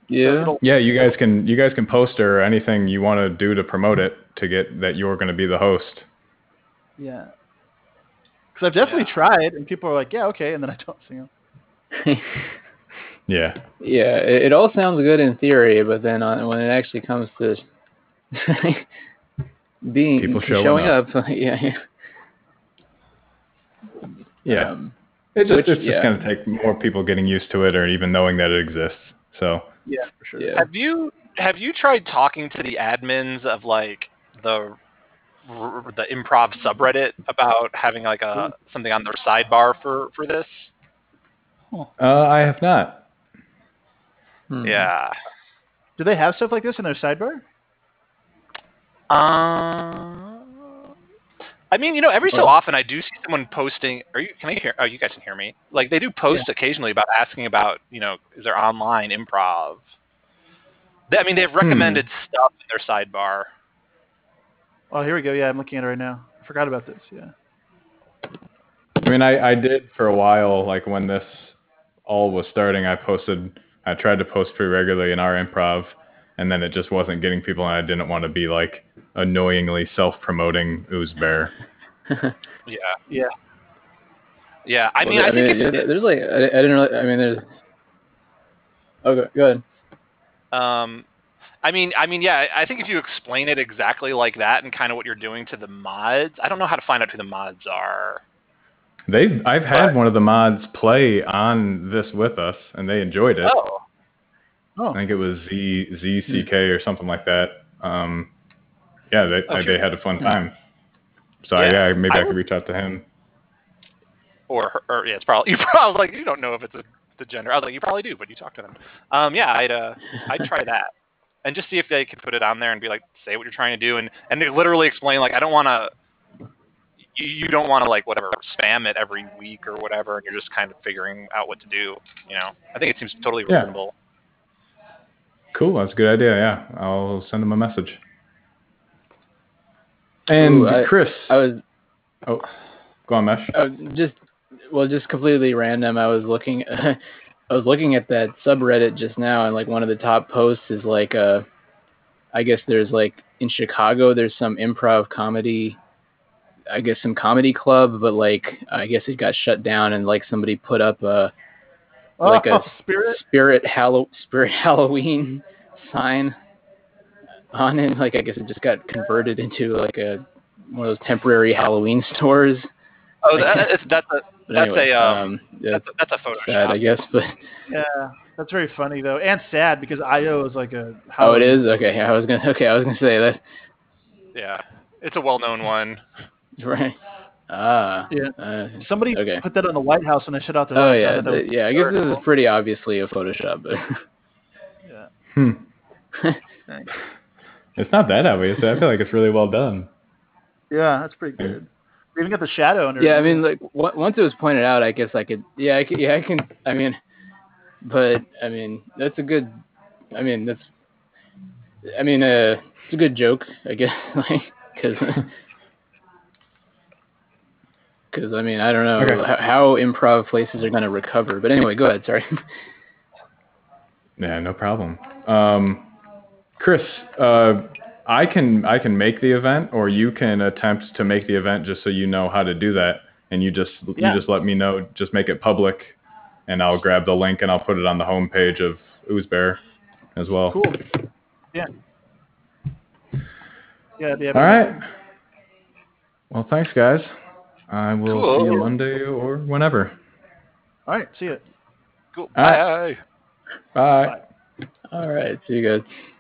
Yeah. Yeah, you guys can you guys can post or anything you want to do to promote it to get that you're going to be the host. Yeah. Because I've definitely yeah. tried, and people are like, yeah, okay, and then I don't see them. yeah. Yeah, it, it all sounds good in theory, but then on, when it actually comes to being people showing, showing up, up yeah, yeah. Yeah. Um, it just, which, it's just yeah. going to take more people getting used to it or even knowing that it exists. So yeah, for sure. Yeah. Have you have you tried talking to the admins of like the the improv subreddit about having like a something on their sidebar for for this? Uh, I have not. Hmm. Yeah. Do they have stuff like this in their sidebar? Uh, I mean, you know, every well, so often I do see someone posting. Are you? Can I hear? Oh, you guys can hear me. Like they do post yeah. occasionally about asking about, you know, is there online improv? They, I mean, they've recommended hmm. stuff in their sidebar. Oh, here we go. Yeah, I'm looking at it right now. I forgot about this. Yeah. I mean, I, I did for a while, like when this all was starting, I posted, I tried to post pretty regularly in our improv, and then it just wasn't getting people, and I didn't want to be like annoyingly self-promoting Ooze Bear. yeah. Yeah. Yeah. I well, mean, I, I mean, think it's, there's like, I, I didn't really, I mean, there's, okay, go ahead. Um, I mean, I mean, yeah, I think if you explain it exactly like that and kind of what you're doing to the mods, I don't know how to find out who the mods are. They've, I've but, had one of the mods play on this with us, and they enjoyed it. Oh, oh. I think it was Z, ZCK or something like that. Um, yeah, they, oh, they, sure. they had a fun time. So yeah, I, yeah maybe I, I would, could reach out to him. Or, or yeah, it's probably, you probably, like, you don't know if it's a, the gender. I was like, you probably do, but you talk to them. Um, yeah, I'd, uh, I'd try that. And just see if they could put it on there and be like, say what you're trying to do, and and they literally explain like, I don't want to, you don't want to like whatever spam it every week or whatever, and you're just kind of figuring out what to do. You know, I think it seems totally yeah. reasonable. Cool, that's a good idea. Yeah, I'll send them a message. And Ooh, I, Chris, I was. Oh, go on, Mesh. I was just well, just completely random. I was looking. I was looking at that subreddit just now, and like one of the top posts is like, uh, I guess there's like in Chicago, there's some improv comedy, I guess some comedy club, but like, I guess it got shut down, and like somebody put up a, oh, like a spirit, spirit, Hallow- spirit Halloween sign on it. Like, I guess it just got converted into like a, one of those temporary Halloween stores. Oh, that, that's a that's anyway, a um, um yeah, that's, that's a Photoshop, sad, I guess. But yeah, that's very funny though, and sad because I O is like a. How oh, it is okay. I was gonna okay. I was gonna say that. Yeah, it's a well-known one. Right. Ah. Yeah. Uh, Somebody okay. put that on the White House and I shut out their. Oh yeah, the, yeah. I guess this is pretty obviously a Photoshop, but. yeah. Hmm. It's not that obvious. I feel like it's really well done. Yeah, that's pretty good. We even got the shadow under. Yeah, I mean, like w- once it was pointed out, I guess I could. Yeah, I could, yeah, I can. I mean, but I mean, that's a good. I mean, that's. I mean, uh, it's a good joke, I guess, like because. Because I mean, I don't know okay. how, how improv places are going to recover, but anyway, go ahead. Sorry. Yeah, no problem. Um, Chris. Uh, I can I can make the event, or you can attempt to make the event, just so you know how to do that, and you just yeah. you just let me know. Just make it public, and I'll grab the link and I'll put it on the homepage of Ooze Bear as well. Cool. Yeah. Yeah. All right. Well, thanks, guys. I will cool. see you Monday or whenever. All right. See you. Cool. Bye. Bye. Bye. All right. See you guys.